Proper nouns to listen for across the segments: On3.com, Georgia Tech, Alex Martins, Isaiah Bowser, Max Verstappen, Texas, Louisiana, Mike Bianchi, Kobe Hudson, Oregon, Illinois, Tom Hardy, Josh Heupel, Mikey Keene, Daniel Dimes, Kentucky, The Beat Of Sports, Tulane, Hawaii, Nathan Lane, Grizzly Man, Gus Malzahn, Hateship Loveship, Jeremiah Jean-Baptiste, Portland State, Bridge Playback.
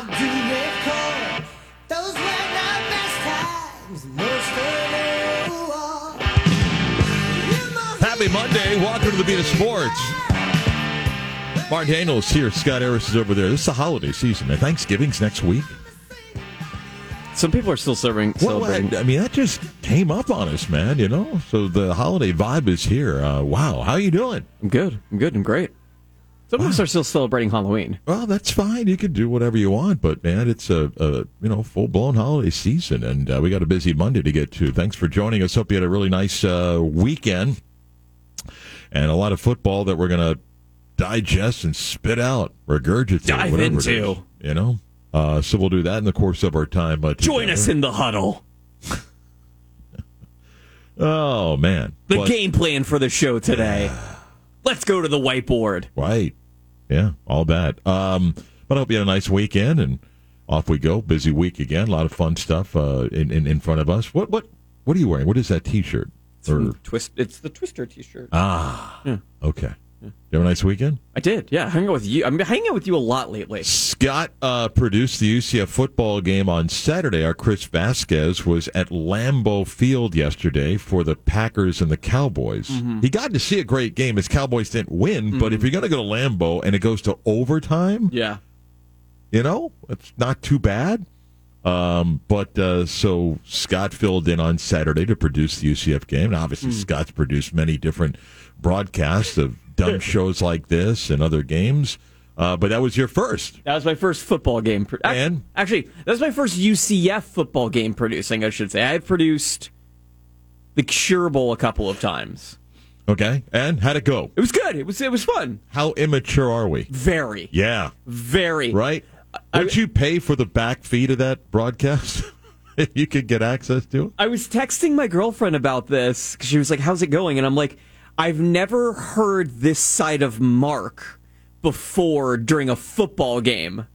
I'll do it cold. Those were the best times, most of all. Happy Monday. Welcome to the Beat of Sports. Mark Daniels here. Scott Harris is over there. This is the holiday season. Thanksgiving's next week. Some people are still celebrating. Well, I mean, that just came up on us, man, you know? So the holiday vibe is here. Wow. How are you doing? I'm good. I'm great. Some of us are still celebrating Halloween. Well, that's fine. You can do whatever you want, but man, it's a full-blown holiday season, and we got a busy Monday to get to. Thanks for joining us. Hope you had a really nice weekend, and a lot of football that we're going to digest and spit out, regurgitate, dive into. Is, you know, so we'll do that in the course of our time. Join us in the huddle. Oh man, game plan for the show today. Let's go to the whiteboard. Right. Yeah, all that. But I hope you had a nice weekend, and off we go. Busy week again. A lot of fun stuff in front of us. What are you wearing? What is that T-shirt? It's the Twister T-shirt. Ah, yeah. Okay. Yeah. You have a nice weekend? I did, yeah. Hanging out with you. I'm hanging out with you a lot lately. Scott produced the UCF football game on Saturday. Our Chris Vasquez was at Lambeau Field yesterday for the Packers and the Cowboys. Mm-hmm. He got to see a great game. His Cowboys didn't win, but if you're going to go to Lambeau and it goes to overtime, yeah, you know, it's not too bad. So Scott filled in on Saturday to produce the UCF game. And obviously Scott's produced many different broadcasts of dumb shows like this and other games. But that was your first. That was my first football game. Actually, that was my first UCF football game producing, I should say. I had produced the Cure Bowl a couple of times. Okay. And how'd it go? It was good. It was fun. How immature are we? Very. Yeah. Very. Right? Would you pay for the back feed of that broadcast if you could get access to it? I was texting my girlfriend about this because she was like, how's it going? And I'm like, I've never heard this side of Mark before during a football game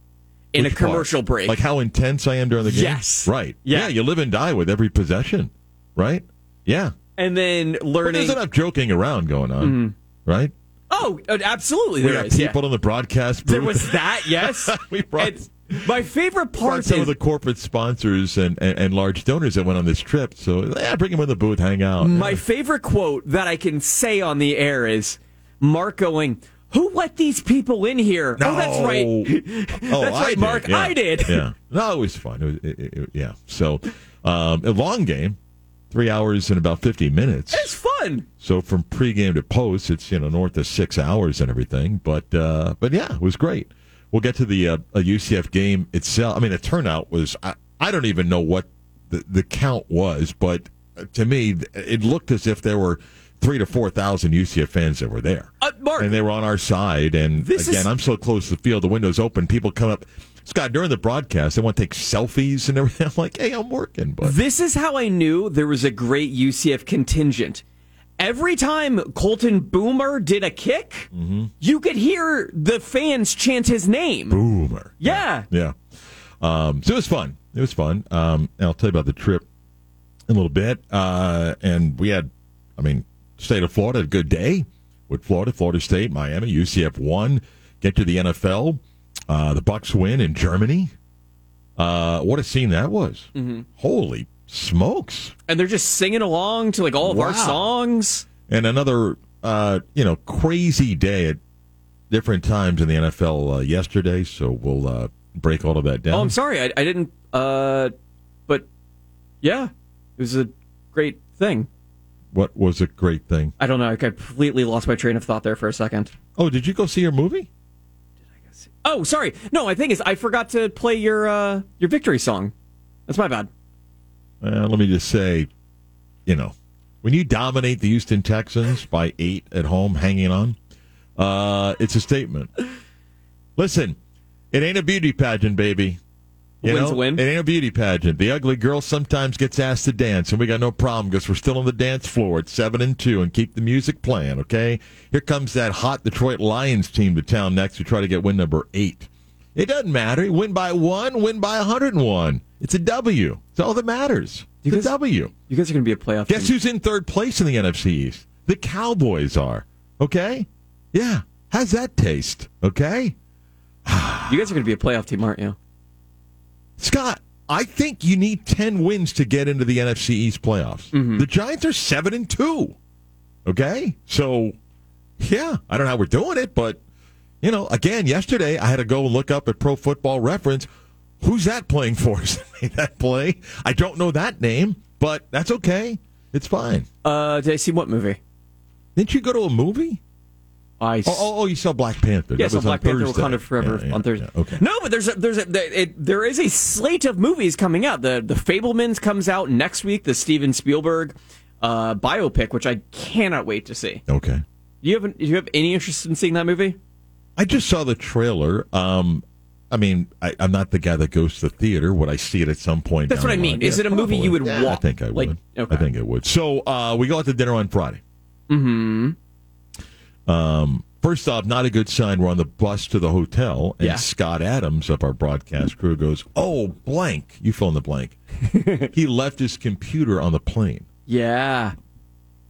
in a commercial break. Like how intense I am during the game? Yes. Right. Yeah. Yeah, you live and die with every possession, right? Yeah. And then learning. But there's enough joking around going on, right? Oh, absolutely. There are people on the broadcast booth. There was that, yes. We brought my favorite part some of the corporate sponsors and large donors that went on this trip. So bring them in the booth, hang out. My favorite quote that I can say on the air is Mark going, who let these people in here? No. Oh, that's right. That's right, Mark. Yeah. I did. Yeah. No, it was fun. It was. So a long game. 3 hours and about 50 minutes. It's fun. So from pregame to post, it's north of 6 hours and everything. But yeah, it was great. We'll get to the UCF game itself. I mean, the turnout was, I don't even know what the count was, but to me, it looked as if there were 3,000 to 4,000 UCF fans that were there. Mark, and they were on our side. And I'm so close to the field, the window's open, people come up. Scott, during the broadcast, they want to take selfies and everything. I'm like, hey, I'm working. But this is how I knew there was a great UCF contingent. Every time Colton Boomer did a kick, you could hear the fans chant his name. Boomer. Yeah. Yeah. So it was fun. And I'll tell you about the trip in a little bit. And we had, state of Florida, a good day with Florida State, Miami, UCF won. Get to the NFL. The Bucks win in Germany. What a scene that was. Holy smokes. And they're just singing along to all of our songs. And another, crazy day at different times in the NFL yesterday. So we'll break all of that down. Oh, I'm sorry. I didn't. But yeah, it was a great thing. What was a great thing? I don't know. I completely lost my train of thought there for a second. Oh, did you go see your movie? Oh, sorry. No, my thing is I forgot to play your victory song. That's my bad. Let me just say, when you dominate the Houston Texans by 8 at home, hanging on, it's a statement. Listen, it ain't a beauty pageant, baby. Win's a win. It ain't a beauty pageant. The ugly girl sometimes gets asked to dance, and we got no problem because we're still on the dance floor at 7-2, and keep the music playing, okay? Here comes that hot Detroit Lions team to town next to try to get win number 8. It doesn't matter. You win by 1, win by 101. It's a W. It's all that matters. It's a W. You guys are going to be a playoff team. Guess who's in third place in the NFC East? The Cowboys are, okay? Yeah. How's that taste, okay? You guys are going to be a playoff team, aren't you? Scott, I think you need 10 wins to get into the NFC East playoffs. Mm-hmm. The Giants are 7-2. Okay? So, yeah, I don't know how we're doing it, but, you know, again, yesterday I had to go look up at Pro Football Reference. Who's that playing for us? That play? I don't know that name, but that's okay. It's fine. Did I see what movie? Didn't you go to a movie? You saw Black Panther. Yes, yeah, Black Panther, Wakanda Forever on Thursday. Yeah, okay. No, but there is a slate of movies coming out. The Fabelmans comes out next week. The Steven Spielberg biopic, which I cannot wait to see. Okay. Do you have any interest in seeing that movie? I just saw the trailer. I mean, I'm not the guy that goes to the theater. Would I see it at some point? That's what I mean. Is it a movie you would watch? I think I would. Okay. I think it would. So we go out to dinner on Friday. Mm-hmm. First off, not a good sign. We're on the bus to the hotel, and Scott Adams of our broadcast crew goes, "Oh, blank, you fill in the blank." He left his computer on the plane. Yeah.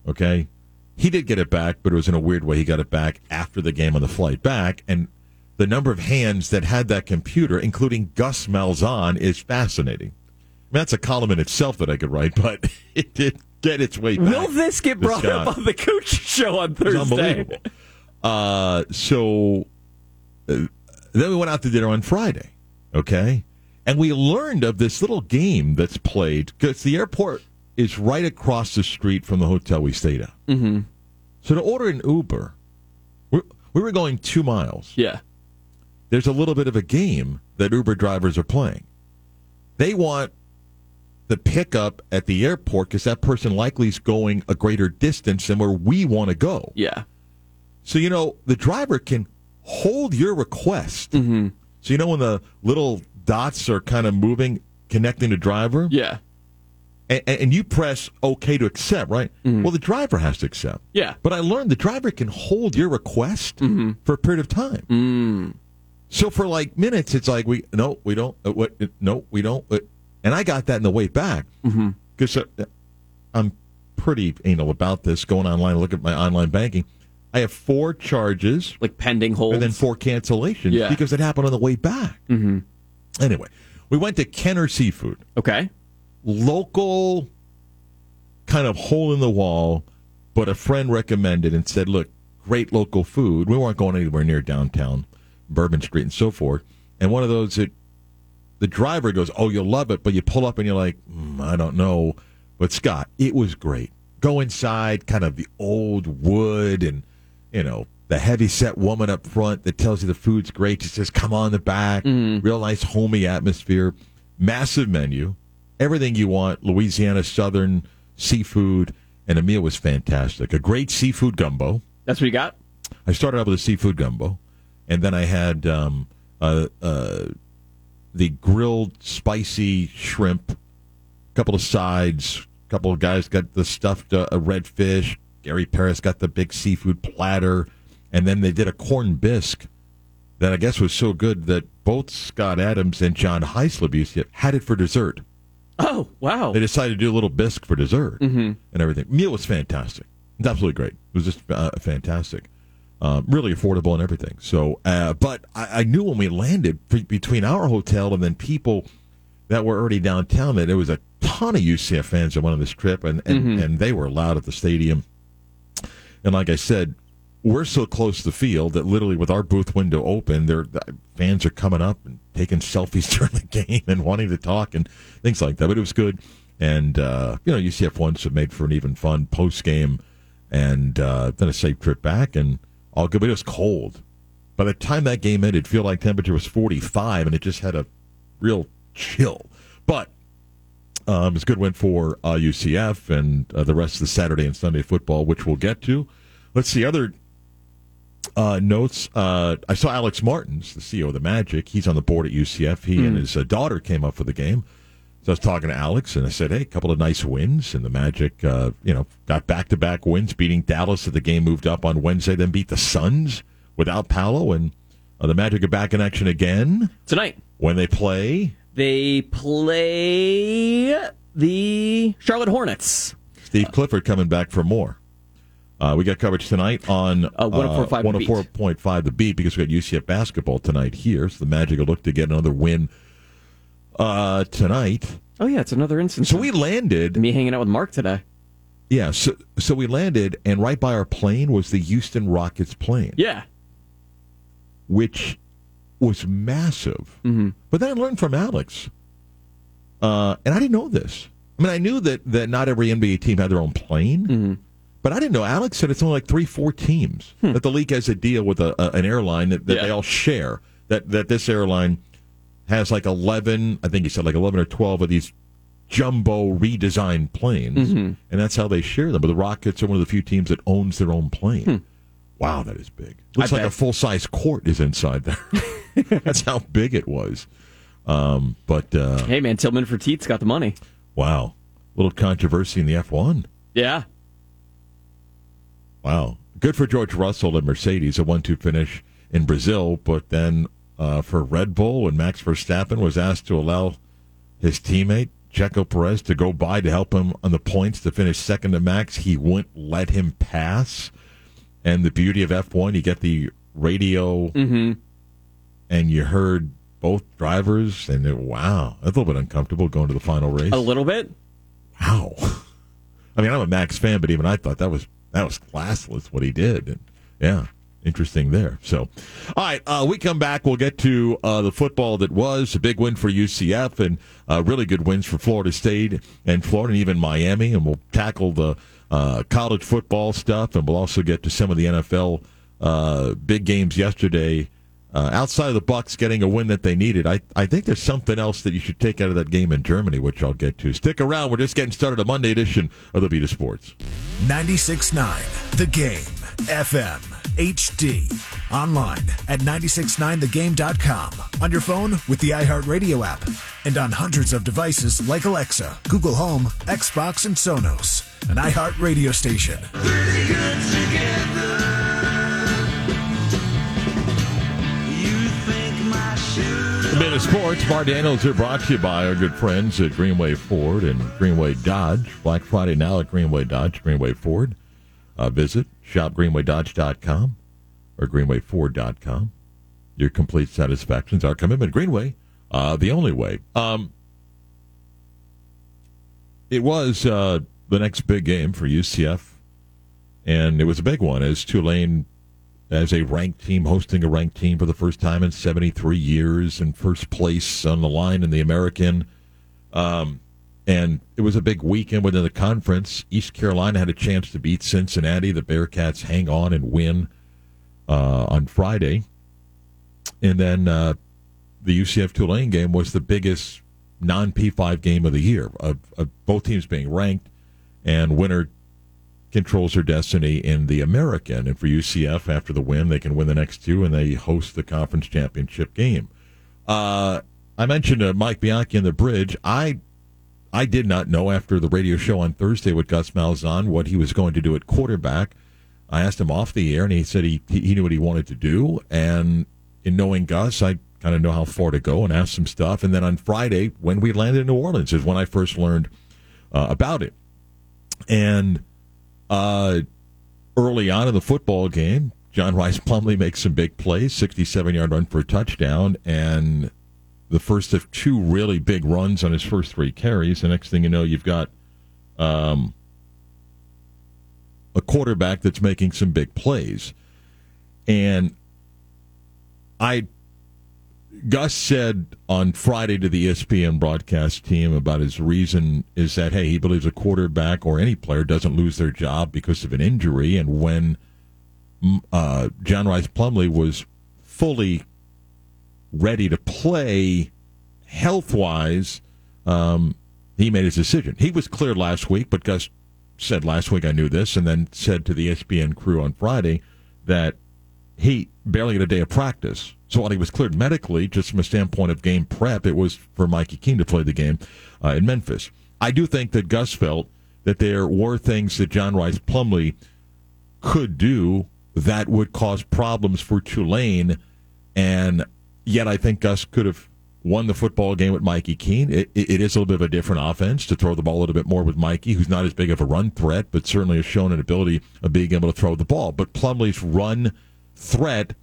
Okay. He did get it back, but it was in a weird way. He got it back after the game on the flight back, and the number of hands that had that computer, including Gus Malzahn, is fascinating. I mean, that's a column in itself that I could write, but it did get its way back. Will this get brought up on the Coach Show on Thursday? It's unbelievable. Then we went out to dinner on Friday, okay? And we learned of this little game that's played, because the airport is right across the street from the hotel we stayed at. Mm-hmm. So to order an Uber, we were going 2 miles. Yeah. There's a little bit of a game that Uber drivers are playing. They want the pickup at the airport because that person likely is going a greater distance than where we want to go. Yeah. So, you know, the driver can hold your request. Mm-hmm. So, you know, when the little dots are kind of moving, connecting the driver? Yeah. And you press OK to accept, right? Mm-hmm. Well, the driver has to accept. Yeah. But I learned the driver can hold your request mm-hmm. for a period of time. Mm. So for like minutes, it's like, we don't. And I got that in the way back because mm-hmm. I'm pretty anal about this. Going online, look at my online banking. I have 4 charges, like pending holds, and then 4 cancellations because it happened on the way back. Mm-hmm. Anyway, we went to Kenner Seafood. Okay, local kind of hole in the wall, but a friend recommended and said, "Look, great local food." We weren't going anywhere near downtown, Bourbon Street, and so forth. And one of those that. The driver goes, "Oh, you'll love it," but you pull up and you're like, "I don't know." But, Scott, it was great. Go inside, kind of the old wood and, you know, the heavy-set woman up front that tells you the food's great. She says, "Come on the back." Mm-hmm. Real nice, homey atmosphere. Massive menu. Everything you want. Louisiana Southern seafood. And the meal was fantastic. A great seafood gumbo. That's what you got? I started out with a seafood gumbo. And then I had the grilled spicy shrimp, a couple of sides, a couple of guys got the stuffed red fish. Gary Paris got the big seafood platter, and then they did a corn bisque that I guess was so good that both Scott Adams and John Rice Plumlee had it for dessert. Oh, wow. They decided to do a little bisque for dessert mm-hmm. and everything. Meal was fantastic. It was absolutely great. It was just fantastic. Really affordable and everything. So, but I knew when we landed between our hotel and then people that were already downtown that there was a ton of UCF fans that went on this trip, and, mm-hmm. and they were loud at the stadium. And like I said, we're so close to the field that literally with our booth window open, fans are coming up and taking selfies during the game and wanting to talk and things like that. But it was good. And, you know, UCF once made for an even fun post-game and then a safe trip back and all good, but it was cold. By the time that game ended, feel like temperature was 45, and it just had a real chill. But it was a good win for UCF and the rest of the Saturday and Sunday football, which we'll get to. Let's see other notes. I saw Alex Martins, the CEO of the Magic. He's on the board at UCF. He and his daughter came up for the game. So I was talking to Alex, and I said, "Hey, a couple of nice wins," and the Magic, got back-to-back wins, beating Dallas at the game moved up on Wednesday, then beat the Suns without Paolo, and the Magic are back in action again tonight. When they play, the Charlotte Hornets. Steve Clifford coming back for more. We got coverage tonight on 104.5 The Beat because we got UCF basketball tonight here, so the Magic will look to get another win. tonight. Oh, yeah, it's another instance. So we landed. Me hanging out with Mark today. Yeah, so we landed, and right by our plane was the Houston Rockets plane. Yeah. Which was massive. Mm-hmm. But then I learned from Alex, and I didn't know this. I mean, I knew that not every NBA team had their own plane, mm-hmm. but I didn't know. Alex said it's only like 3-4 teams, that the league has a deal with an airline that they all share, that this airline has like 11, I think he said like 11 or 12 of these jumbo redesigned planes, mm-hmm. and that's how they share them. But the Rockets are one of the few teams that owns their own plane. Wow, that is big. Looks like a full-size court is inside there. That's how big it was. Hey, man, Tillman Fertitta's got the money. Wow. A little controversy in the F1. Yeah. Wow. Good for George Russell and Mercedes, a 1-2 finish in Brazil, but then for Red Bull, when Max Verstappen was asked to allow his teammate, Checo Perez, to go by to help him on the points to finish second to Max, he wouldn't let him pass. And the beauty of F1, you get the radio, mm-hmm. and you heard both drivers, and wow, that's a little bit uncomfortable going to the final race. A little bit? Wow. I mean, I'm a Max fan, but even I thought that was classless what he did. And, yeah, interesting there. So, all right, we come back. We'll get to the football that was a big win for UCF and really good wins for Florida State and Florida and even Miami, and we'll tackle the college football stuff, and we'll also get to some of the NFL big games yesterday. Outside of the Bucs getting a win that they needed, I think there's something else that you should take out of that game in Germany, which I'll get to. Stick around. We're just getting started, a Monday edition of The Beat of Sports. 96.9 The Game, FM, HD. Online at 96.9thegame.com. On your phone with the iHeartRadio app. And on hundreds of devices like Alexa, Google Home, Xbox, and Sonos. An iHeartRadio station. Pretty good together. A bit of sports. Mark Daniels are brought to you by our good friends at Greenway Ford and Greenway Dodge. Black Friday now at Greenway Dodge, Greenway Ford. Visit shopgreenwaydodge.com or greenwayford.com. Your complete satisfaction is our commitment. Greenway, the only way. It was the next big game for UCF, and it was a big one as Tulane, as a ranked team, hosting a ranked team for the first time in 73 years in first place on the line in the American. And it was a big weekend within the conference. East Carolina had a chance to beat Cincinnati. The Bearcats hang on and win on Friday. And then the UCF-Tulane game was the biggest non-P5 game of the year, of both teams being ranked, and winner controls her destiny in the American. And for UCF, after the win, they can win the next two, and they host the conference championship game. I mentioned Mike Bianchi in the bridge. I did not know after the radio show on Thursday with Gus Malzahn what he was going to do at quarterback. I asked him off the air, and he said he knew what he wanted to do. And in knowing Gus, I kind of know how far to go and asked some stuff. And then on Friday, when we landed in New Orleans, is when I first learned about it. And early on in the football game, John Rice Plumlee makes some big plays, 67-yard run for a touchdown, and the first of two really big runs on his first three carries. The next thing you know, you've got a quarterback that's making some big plays. And Gus said on Friday to the ESPN broadcast team about his reason is that, hey, he believes a quarterback or any player doesn't lose their job because of an injury. And when John Rice Plumlee was fully ready to play health-wise, he made his decision. He was cleared last week, but Gus said last week, I knew this, and then said to the ESPN crew on Friday that he barely had a day of practice. So while he was cleared medically, just from a standpoint of game prep, it was for Mikey Keene to play the game in Memphis. I do think that Gus felt that there were things that John Rice Plumlee could do that would cause problems for Tulane, and yet I think Gus could have won the football game with Mikey Keene. It is a little bit of a different offense to throw the ball a little bit more with Mikey, who's not as big of a run threat, but certainly has shown an ability of being able to throw the ball. But Plumlee's run threat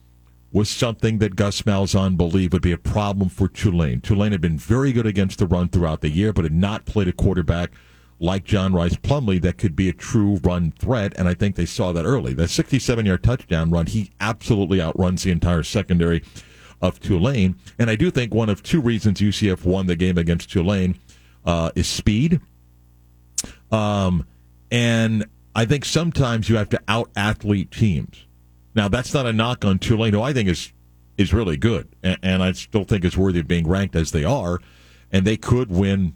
was something that Gus Malzahn believed would be a problem for Tulane. Tulane had been very good against the run throughout the year, but had not played a quarterback like John Rice Plumlee that could be a true run threat, and I think they saw that early. That 67-yard touchdown run, he absolutely outruns the entire secondary of Tulane, and I do think one of two reasons UCF won the game against Tulane is speed. And I think sometimes you have to out-athlete teams. Now, that's not a knock on Tulane, who I think is really good, and I still think is worthy of being ranked as they are, and they could win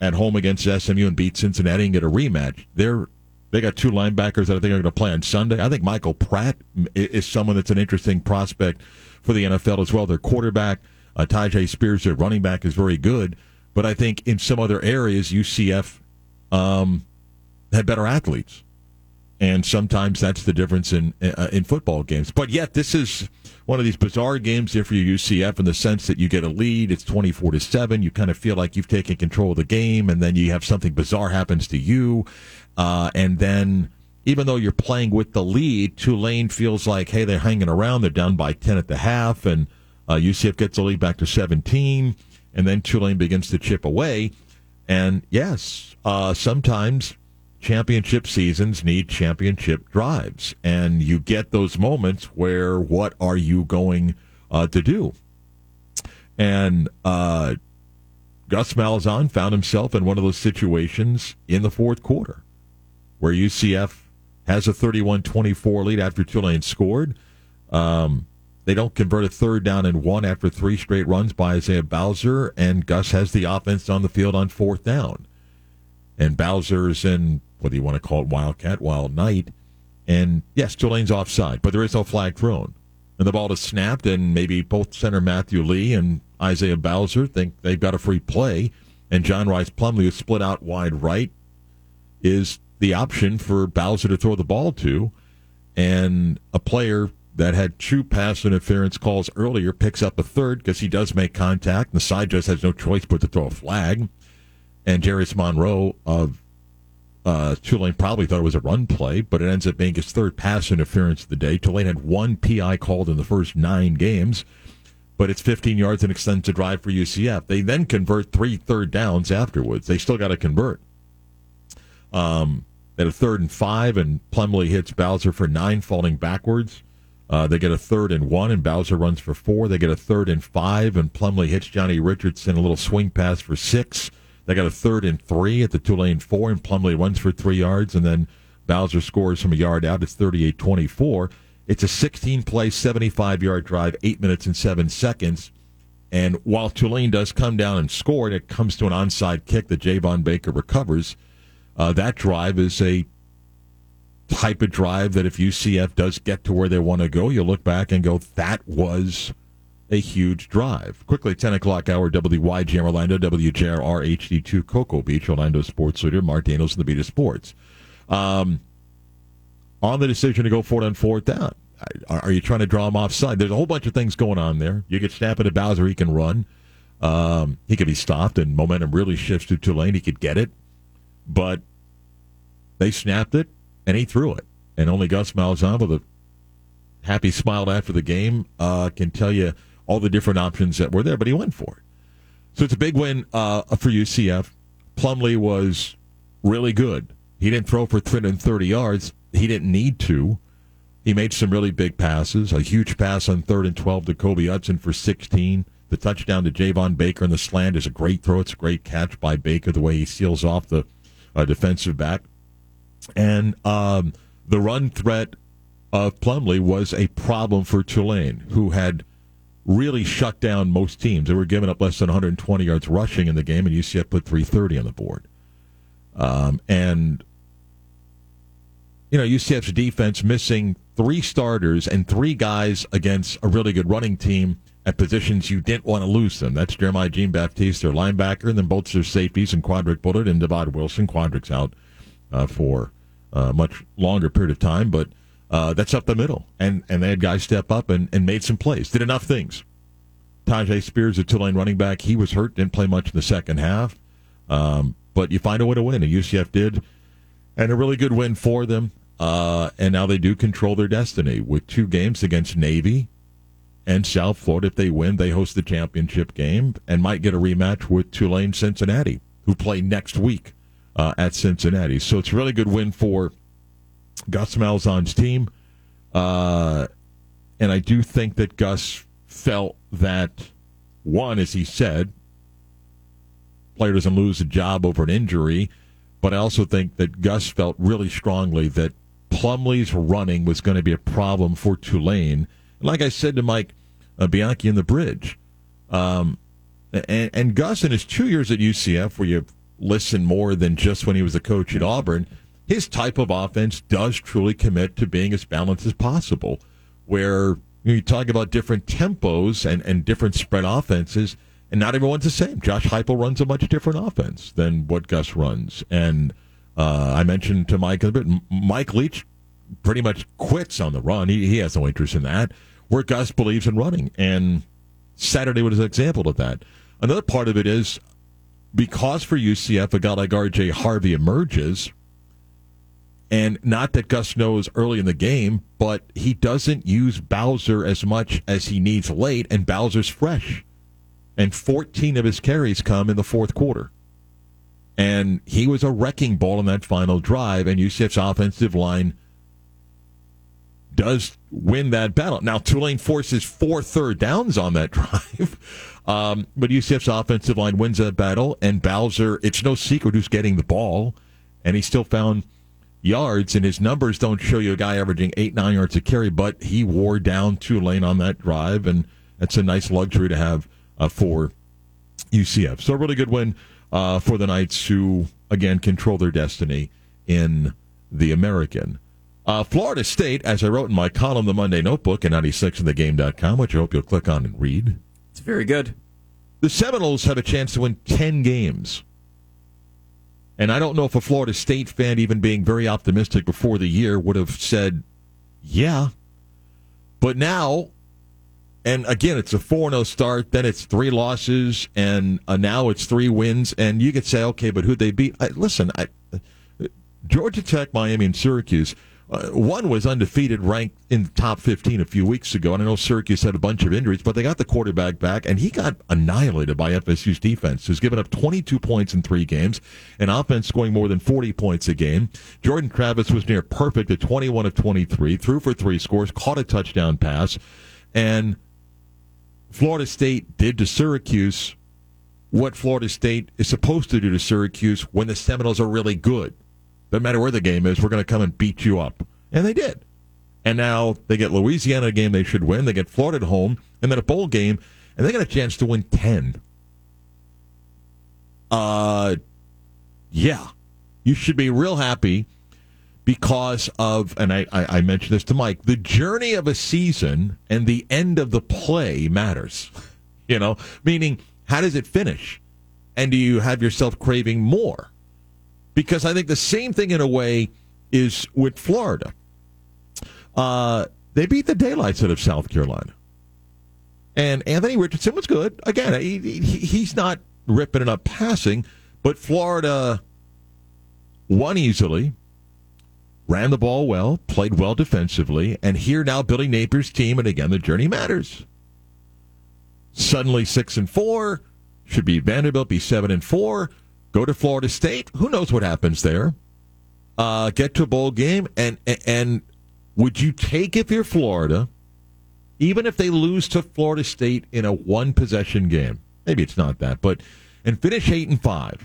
at home against SMU and beat Cincinnati and get a rematch. They got two linebackers that I think are going to play on Sunday. I think Michael Pratt is someone that's an interesting prospect for the NFL as well. Their quarterback, Tajay Spears, their running back, is very good, but I think in some other areas, UCF had better athletes. And sometimes that's the difference in football games. But yet, this is one of these bizarre games here for your UCF in the sense that you get a lead. It's 24-7. You kind of feel like you've taken control of the game, and then you have something bizarre happens to you. And then, even though you're playing with the lead, Tulane feels like, hey, they're hanging around. They're down by 10 at the half, and UCF gets the lead back to 17. And then Tulane begins to chip away. And, yes, sometimes championship seasons need championship drives, and you get those moments where what are you going to do? And Gus Malzahn found himself in one of those situations in the fourth quarter where UCF has a 31-24 lead after Tulane scored. They don't convert a third down and one after three straight runs by Isaiah Bowser, and Gus has the offense on the field on fourth down. And Bowser's in, whether you want to call it Wildcat, Wild Knight. And, yes, Tulane's offside, but there is no flag thrown. And the ball is snapped, and maybe both center Matthew Lee and Isaiah Bowser think they've got a free play. And John Rice Plumlee, who's split out wide right, is the option for Bowser to throw the ball to. And a player that had two pass interference calls earlier picks up a third because he does make contact. And the side judge has no choice but to throw a flag. And Jarius Monroe of Tulane probably thought it was a run play, but it ends up being his third pass interference of the day. Tulane had one PI called in the first 9 games, but it's 15 yards and extends the drive for UCF. They then convert 3 third downs afterwards. They still got to convert. They had a 3rd and 5, and Plumlee hits Bowser for 9, falling backwards. They get a 3rd and 1, and Bowser runs for 4. They get a 3rd and 5, and Plumlee hits Johnny Richardson, a little swing pass for 6. They got a 3rd and 3 at the Tulane 4, and Plumlee runs for 3 yards, and then Bowser scores from a yard out. It's 38-24. It's a 16-play, 75-yard drive, 8 minutes and 7 seconds. And while Tulane does come down and score, and it comes to an onside kick that Javon Baker recovers, that drive is a type of drive that if UCF does get to where they want to go, you'll look back and go, that was a huge drive. Quickly, 10 o'clock hour, WYGM Orlando, WJRR HD2 Cocoa Beach, Orlando sports leader, Mark Daniels in the Beat of Sports. On the decision to go for it on fourth down, are you trying to draw him offside? There's a whole bunch of things going on there. You could snap into Bowser, he can run. He could be stopped, and momentum really shifts to Tulane. He could get it. But they snapped it, and he threw it. And only Gus Malzahn, with a happy smile after the game, can tell you all the different options that were there, but he went for it. So it's a big win for UCF. Plumlee was really good. He didn't throw for 330 yards. He didn't need to. He made some really big passes, a huge pass on 3rd and 12 to Kobe Hudson for 16. The touchdown to Javon Baker in the slant is a great throw. It's a great catch by Baker, the way he seals off the defensive back. And the run threat of Plumlee was a problem for Tulane, who had really shut down most teams. They were giving up less than 120 yards rushing in the game, and UCF put 330 on the board. And, you know, UCF's defense missing 3 starters and 3 guys against a really good running team at positions you didn't want to lose them. That's Jeremiah Jean-Baptiste, their linebacker, and then both their safeties, and Quadrick Bullard and Devon Wilson. Quadrick's out for a much longer period of time, but that's up the middle, and they had guys step up and made some plays, did enough things. Tajay Spears, a Tulane running back, he was hurt, didn't play much in the second half, but you find a way to win, and UCF did, and a really good win for them, and now they do control their destiny with 2 games against Navy and South Florida, if they win, they host the championship game and might get a rematch with Tulane Cincinnati, who play next week at Cincinnati. So it's a really good win for Gus Malzahn's team. And I do think that Gus felt that, one, as he said, player doesn't lose a job over an injury, but I also think that Gus felt really strongly that Plumlee's running was going to be a problem for Tulane. And like I said to Mike Bianchi in the bridge, and Gus in his 2 years at UCF, where you listen more than just when he was a coach at Auburn, his type of offense does truly commit to being as balanced as possible, where you talk about different tempos and different spread offenses, and not everyone's the same. Josh Heupel runs a much different offense than what Gus runs. And I mentioned to Mike a bit, Mike Leach pretty much quits on the run. He has no interest in that, where Gus believes in running. And Saturday was an example of that. Another part of it is because for UCF, a guy like R.J. Harvey emerges, and not that Gus knows early in the game, but he doesn't use Bowser as much as he needs late, and Bowser's fresh. And 14 of his carries come in the fourth quarter. And he was a wrecking ball in that final drive, and UCF's offensive line does win that battle. Now, Tulane forces 4 third downs on that drive, but UCF's offensive line wins that battle, and Bowser, it's no secret who's getting the ball, and he still found yards, and his numbers don't show you a guy averaging 8-9 yards a carry, but he wore down Tulane on that drive, and that's a nice luxury to have for UCF. So a really good win for the Knights, who, again, control their destiny in the American. Florida State, as I wrote in my column, the Monday Notebook, and 96inthegame.com, which I hope you'll click on and read. It's very good. The Seminoles have a chance to win 10 games. And I don't know if a Florida State fan, even being very optimistic before the year, would have said, yeah. But now, and again, it's a 4-0 start, then it's 3 losses, and now it's 3 wins. And you could say, okay, but who'd they beat? Georgia Tech, Miami, and Syracuse. One was undefeated, ranked in the top 15 a few weeks ago. And I know Syracuse had a bunch of injuries, but they got the quarterback back, and he got annihilated by FSU's defense, who's given up 22 points in 3 games, an offense scoring more than 40 points a game. Jordan Travis was near perfect at 21 of 23, threw for 3 scores, caught a touchdown pass. And Florida State did to Syracuse what Florida State is supposed to do to Syracuse when the Seminoles are really good. No matter where the game is, we're going to come and beat you up. And they did. And now they get Louisiana, a game they should win. They get Florida at home, and then a bowl game, and they got a chance to win 10. Yeah. You should be real happy because of, and I mentioned this to Mike, the journey of a season and the end of the play matters. You know, meaning, how does it finish? And do you have yourself craving more? Because I think the same thing, in a way, is with Florida. They beat the daylights out of South Carolina. And Anthony Richardson was good. Again, he's not ripping it up passing, but Florida won easily, ran the ball well, played well defensively, and here now Billy Napier's team, and again, the journey matters. Suddenly 6-4, should be Vanderbilt, be 7-4. Go to Florida State. Who knows what happens there? Get to a bowl game, and would you take, if you're Florida, even if they lose to Florida State in a one-possession game? Maybe it's not that, but and finish 8-5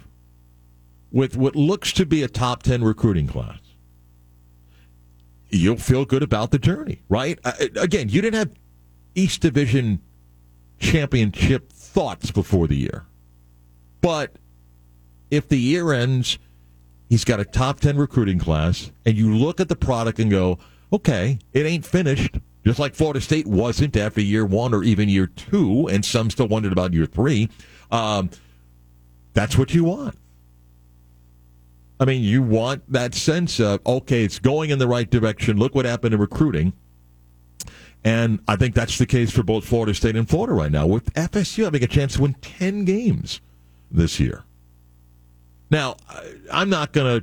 with what looks to be a top 10 recruiting class. You'll feel good about the journey, right? Again, you didn't have East Division championship thoughts before the year, but if the year ends, he's got a top 10 recruiting class, and you look at the product and go, okay, it ain't finished, just like Florida State wasn't after year 1 or even year 2, and some still wondered about year 3. That's what you want. I mean, you want that sense of, okay, it's going in the right direction, look what happened in recruiting. And I think that's the case for both Florida State and Florida right now, with FSU having a chance to win 10 games this year. Now, I'm not gonna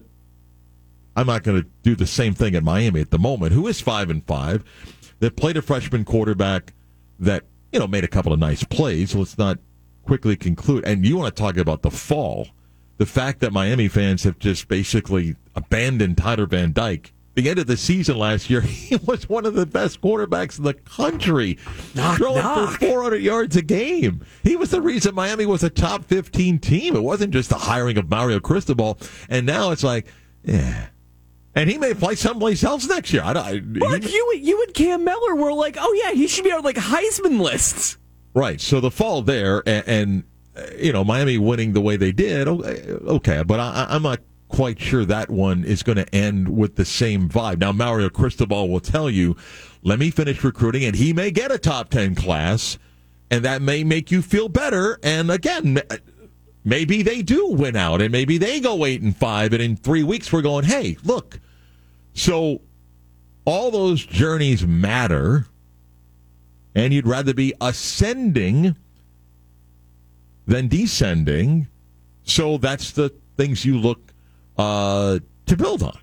do the same thing at Miami at the moment, who is 5-5, that played a freshman quarterback that, you know, made a couple of nice plays. Let's not quickly conclude. And you want to talk about the fall. The fact that Miami fans have just basically abandoned Tyler Van Dyke. The end of the season last year, he was one of the best quarterbacks in the country, throwing for 400 yards a game. He was the reason Miami was a top 15 team. It wasn't just the hiring of Mario Cristobal. And now it's like, yeah. And he may play someplace else next year. You and Cam Miller were like, oh, yeah, he should be on, like, Heisman lists. Right. So the fall there and you know, Miami winning the way they did, okay. But I'm not quite sure that one is going to end with the same vibe. Now, Mario Cristobal will tell you, let me finish recruiting, and he may get a top 10 class, and that may make you feel better. And again, maybe they do win out, and maybe they go 8-5, and in 3 weeks we're going, hey, look. So all those journeys matter, and you'd rather be ascending than descending. So that's the things you look to build on,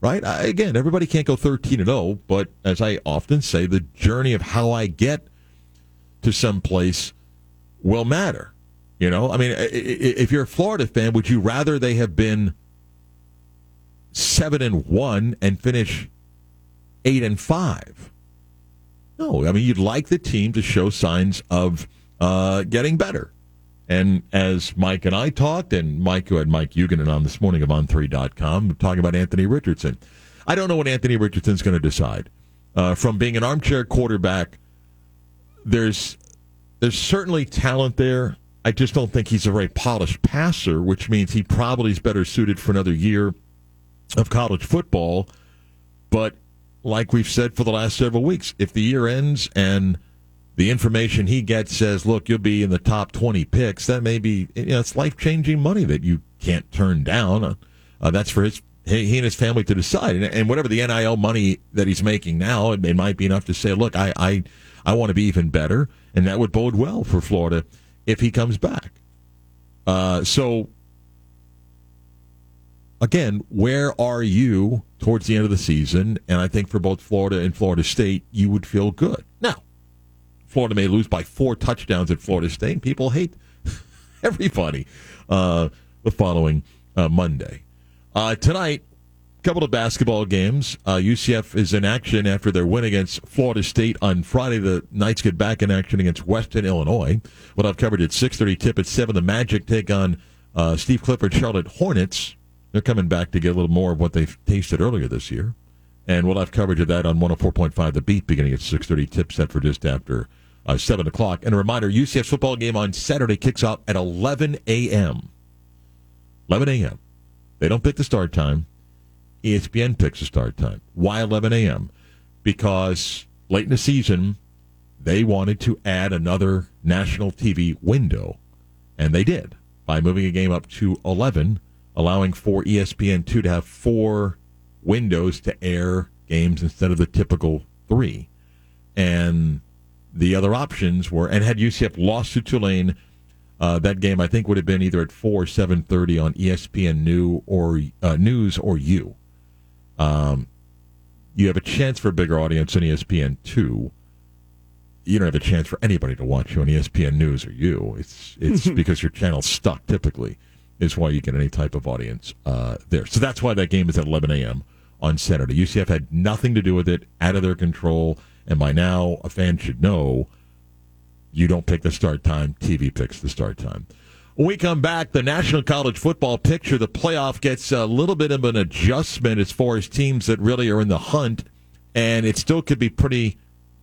right? Again, everybody can't go 13-0, but as I often say, the journey of how I get to someplace will matter. You know, I mean, if you're a Florida fan, would you rather they have been 7-1 and finish 8-5? No, I mean, you'd like the team to show signs of getting better. And as Mike and I talked, and Mike, who had Mike Uganen on this morning of On3.com, talking about Anthony Richardson. I don't know what Anthony Richardson's going to decide. From being an armchair quarterback, there's certainly talent there. I just don't think he's a very polished passer, which means he probably is better suited for another year of college football. But like we've said for the last several weeks, if the year ends and the information he gets says, look, you'll be in the top 20 picks. That may be, you know, it's life-changing money that you can't turn down. That's for he and his family to decide. And whatever the NIL money that he's making now, it might be enough to say, look, I want to be even better. And that would bode well for Florida if he comes back. So, again, where are you towards the end of the season? And I think for both Florida and Florida State, you would feel good. Now, Florida may lose by 4 touchdowns at Florida State. People hate everybody the following Monday. Tonight, a couple of basketball games. UCF is in action after their win against Florida State on Friday. The Knights get back in action against Western Illinois. What I've covered at 6:30, tip at 7. The Magic take on Steve Clifford, Charlotte Hornets. They're coming back to get a little more of what they've tasted earlier this year. And we'll have coverage of that on 104.5 The Beat beginning at 6:30. Tip set for just after 7 o'clock. And a reminder, UCF's football game on Saturday kicks off at 11 a.m. 11 a.m. They don't pick the start time. ESPN picks the start time. Why 11 a.m.? Because late in the season, they wanted to add another national TV window. And they did by moving a game up to 11, allowing for ESPN2 to have 4 windows to air games instead of the typical 3. And the other options were, and had UCF lost to Tulane, that game I think would have been either at 4 or 7:30 on ESPN News or U. You have a chance for a bigger audience on ESPN 2. You don't have a chance for anybody to watch you on ESPN News or U. It's because your channel's stuck typically is why you get any type of audience there. So that's why that game is at 11 a.m. on Saturday. UCF had nothing to do with it, out of their control, and by now a fan should know you don't pick the start time, TV picks the start time. When we come back, the national college football picture, the playoff gets a little bit of an adjustment as far as teams that really are in the hunt, and it still could be pretty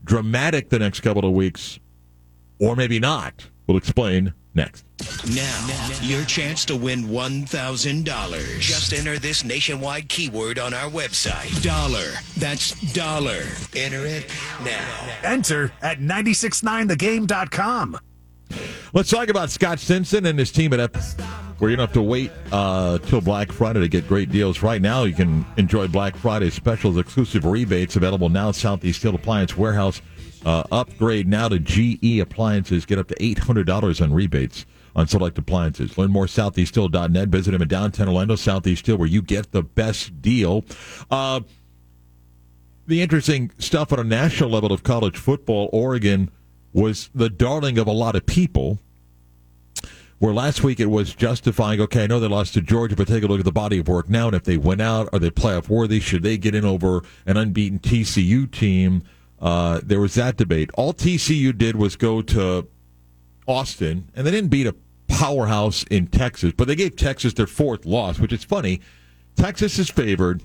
dramatic the next couple of weeks, or maybe not. We'll explain next. Now, your chance to win $1,000. Just enter this nationwide keyword on our website. Dollar. That's dollar. Enter it now. Enter at 969thegame.com. Let's talk about Scott Simpson and his team at Epic, where you don't have to wait till Black Friday to get great deals. Right now, you can enjoy Black Friday specials, exclusive rebates available now. Southeast Steel Appliance Warehouse. Upgrade now to GE Appliances. Get up to $800 on rebates on select appliances. Learn more at southeaststeel.net. Visit them in downtown Orlando, Southeast Steel, where you get the best deal. the interesting stuff on a national level of college football, Oregon was the darling of a lot of people, where last week it was justifying, okay, I know they lost to Georgia, but take a look at the body of work now, and if they win out, are they playoff worthy? Should they get in over an unbeaten TCU team? There was that debate. All TCU did was go to Austin, and they didn't beat a powerhouse in Texas, but they gave Texas their fourth loss, which is funny. Texas is favored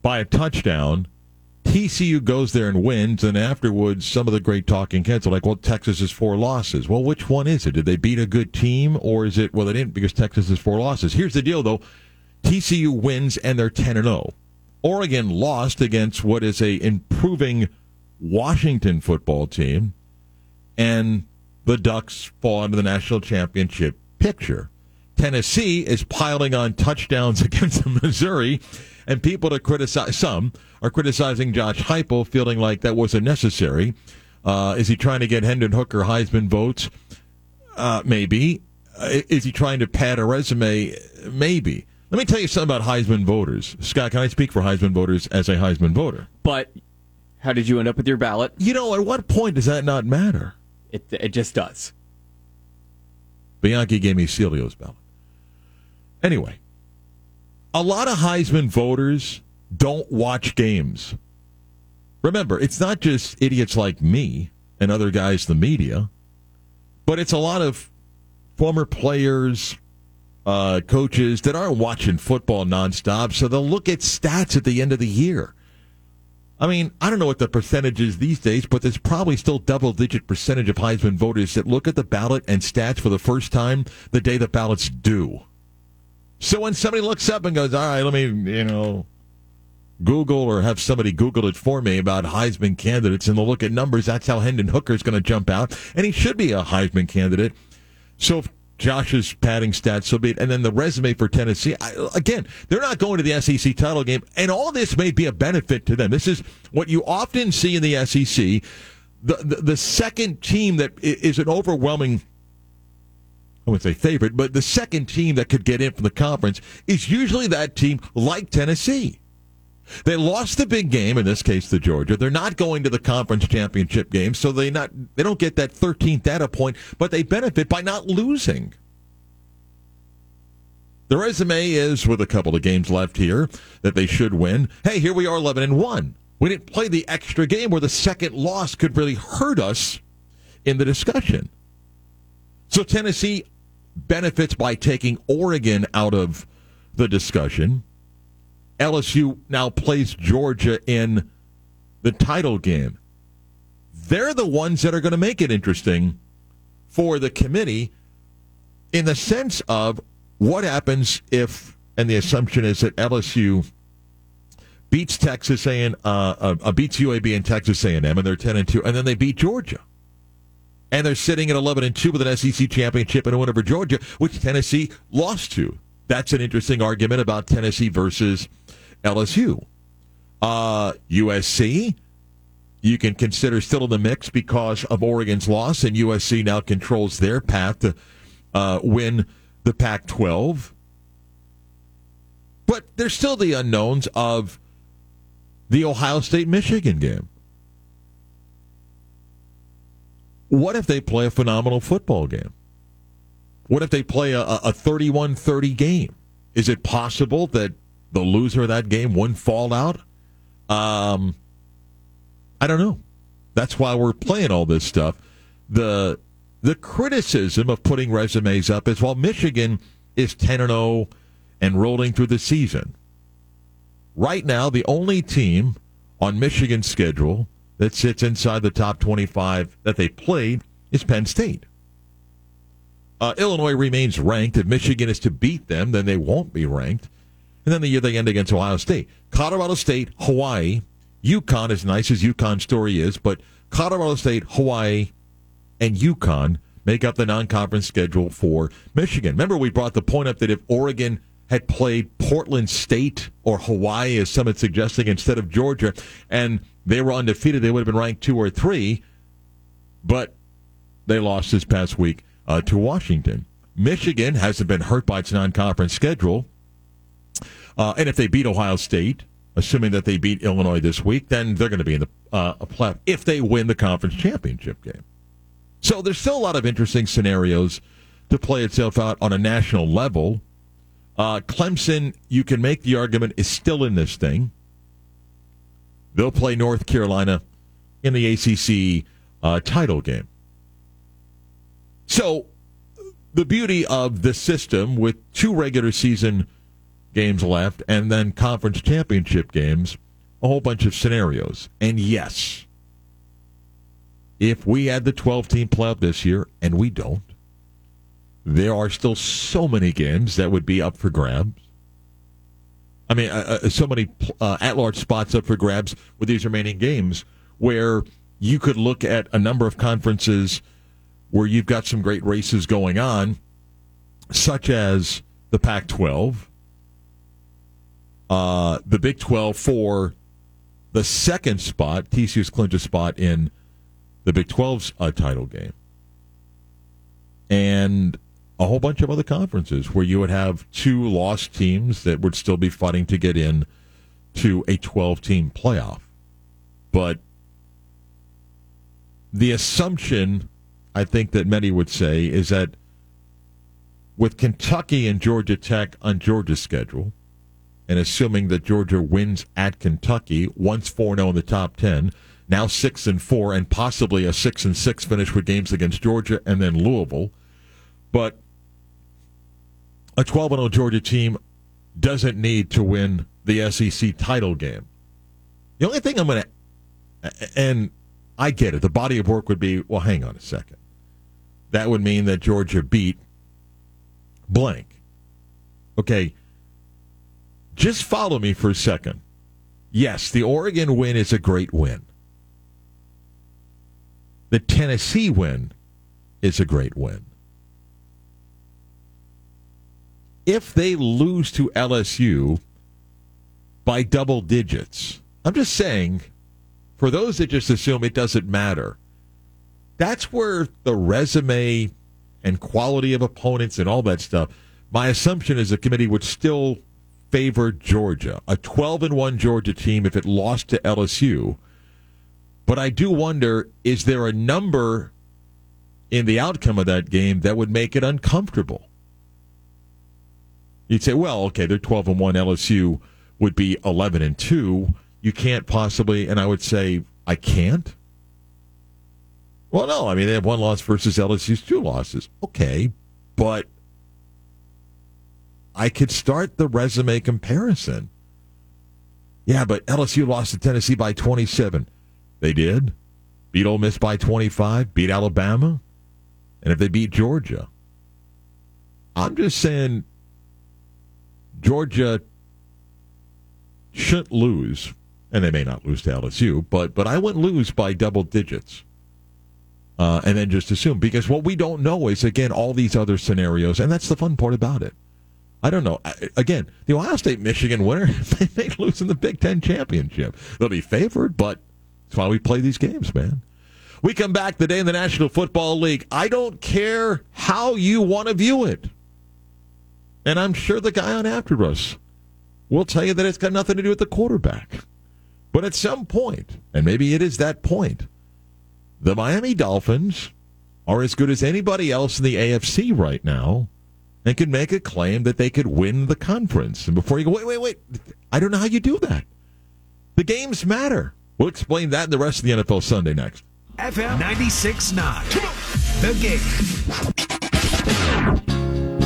by a touchdown. TCU goes there and wins, and afterwards, some of the great talking heads are like, well, Texas is four losses. Well, which one is it? Did they beat a good team, or is it, well, they didn't because Texas is four losses? Here's the deal, though. TCU wins, and they're 10-0. Oregon lost against what is a improving Washington football team, and the Ducks fall into the national championship picture. Tennessee is piling on touchdowns against Missouri, and people to criticize, some are criticizing Josh Heupel, feeling like that wasn't necessary. Is he trying to get Hendon Hooker Heisman votes? Maybe. Is he trying to pad a resume? Maybe. Let me tell you something about Heisman voters. Scott, can I speak for Heisman voters as a Heisman voter? But how did you end up with your ballot? You know, at what point does that not matter? It just does. Bianchi gave me Celio's ballot. Anyway, a lot of Heisman voters don't watch games. Remember, it's not just idiots like me and other guys in the media, but it's a lot of former players, coaches that aren't watching football nonstop, so they'll look at stats at the end of the year. I mean, I don't know what the percentage is these days, but there's probably still double-digit percentage of Heisman voters that look at the ballot and stats for the first time the day the ballot's due. So when somebody looks up and goes, all right, let me, Google or have somebody Google it for me about Heisman candidates, and they'll look at numbers, that's how Hendon Hooker's going to jump out, and he should be a Heisman candidate. So if Josh's padding stats, so be it. And then the resume for Tennessee. Again, they're not going to the SEC title game, and all this may be a benefit to them. This is what you often see in the SEC. The second team that is an overwhelming, I wouldn't say favorite, but the second team that could get in from the conference is usually that team like Tennessee. They lost the big game, in this case to Georgia. They're not going to the conference championship game, so they don't get that 13th data point, but they benefit by not losing. The resume is, with a couple of games left here, that they should win. Hey, here we are 11-1. We didn't play the extra game where the second loss could really hurt us in the discussion. So Tennessee benefits by taking Oregon out of the discussion. LSU now plays Georgia in the title game. They're the ones that are going to make it interesting for the committee in the sense of what happens if, and the assumption is that LSU beats Texas A&M, beats UAB and Texas A&M, and they're 10-2, and then they beat Georgia. And they're sitting at 11-2 with an SEC championship and a win over Georgia, which Tennessee lost to. That's an interesting argument about Tennessee versus LSU. USC, you can consider still in the mix because of Oregon's loss, and USC now controls their path to win the Pac-12. But there's still the unknowns of the Ohio State-Michigan game. What if they play a phenomenal football game? What if they play a 31-30 game? Is it possible that the loser of that game wouldn't fall out? I don't know. That's why we're playing all this stuff. The criticism of putting resumes up is, while Michigan is 10-0 and rolling through the season, right now the only team on Michigan's schedule that sits inside the top 25 that they played is Penn State. Illinois remains ranked. If Michigan is to beat them, then they won't be ranked. And then the year they end against Ohio State. Colorado State, Hawaii, UConn, as nice as UConn's story is, but Colorado State, Hawaii, and UConn make up the non-conference schedule for Michigan. Remember, we brought the point up that if Oregon had played Portland State or Hawaii, as some had suggested, instead of Georgia, and they were undefeated, they would have been ranked 2 or 3, but they lost this past week to Washington. Michigan hasn't been hurt by its non-conference schedule. And if they beat Ohio State, assuming that they beat Illinois this week, then they're going to be in the a playoff if they win the conference championship game. So there's still a lot of interesting scenarios to play itself out on a national level. Clemson, you can make the argument, is still in this thing. They'll play North Carolina in the ACC title game. So the beauty of the system with two regular season games left and then conference championship games, a whole bunch of scenarios. And yes, if we had the 12-team playoff this year, and we don't, there are still so many games that would be up for grabs. I mean, so many at-large spots up for grabs with these remaining games where you could look at a number of conferences where you've got some great races going on, such as the Pac-12, the Big 12 for the second spot. TCU's clinched a spot in the Big 12's title game. And a whole bunch of other conferences where you would have two lost teams that would still be fighting to get in to a 12-team playoff. But the assumption, I think, that many would say is that with Kentucky and Georgia Tech on Georgia's schedule, and assuming that Georgia wins at Kentucky, once 4-0 in the top 10, now 6-4, and possibly a 6-6 finish with games against Georgia and then Louisville, but a 12-0 Georgia team doesn't need to win the SEC title game. The only thing I'm going to, and I get it, the body of work would be, well, hang on a second. That would mean that Georgia beat blank. Okay, just follow me for a second. Yes, the Oregon win is a great win. The Tennessee win is a great win. If they lose to LSU by double digits, I'm just saying, for those that just assume it doesn't matter, that's where the resume and quality of opponents and all that stuff, my assumption is the committee would still favor Georgia, a 12-1 Georgia team if it lost to LSU. But I do wonder, is there a number in the outcome of that game that would make it uncomfortable? You'd say, well, okay, they're 12-1. LSU would be 11-2. You can't possibly, and I would say, I can't? Well, no, I mean, they have one loss versus LSU's two losses. Okay, but I could start the resume comparison. Yeah, but LSU lost to Tennessee by 27. They did. Beat Ole Miss by 25, beat Alabama, and if they beat Georgia. I'm just saying, Georgia shouldn't lose, and they may not lose to LSU, but I wouldn't lose by double digits. And then just assume, because what we don't know is, again, all these other scenarios, and that's the fun part about it. I don't know. Again, the Ohio State-Michigan winner, they may lose in the Big Ten championship. They'll be favored, but that's why we play these games, man. We come back the day in the National Football League. I don't care how you want to view it. And I'm sure the guy on After Us will tell you that it's got nothing to do with the quarterback. But at some point, and maybe it is that point, the Miami Dolphins are as good as anybody else in the AFC right now and could make a claim that they could win the conference. And before you go, wait, I don't know how you do that. The games matter. We'll explain that and the rest of the NFL Sunday next. FM 96.9. The Game.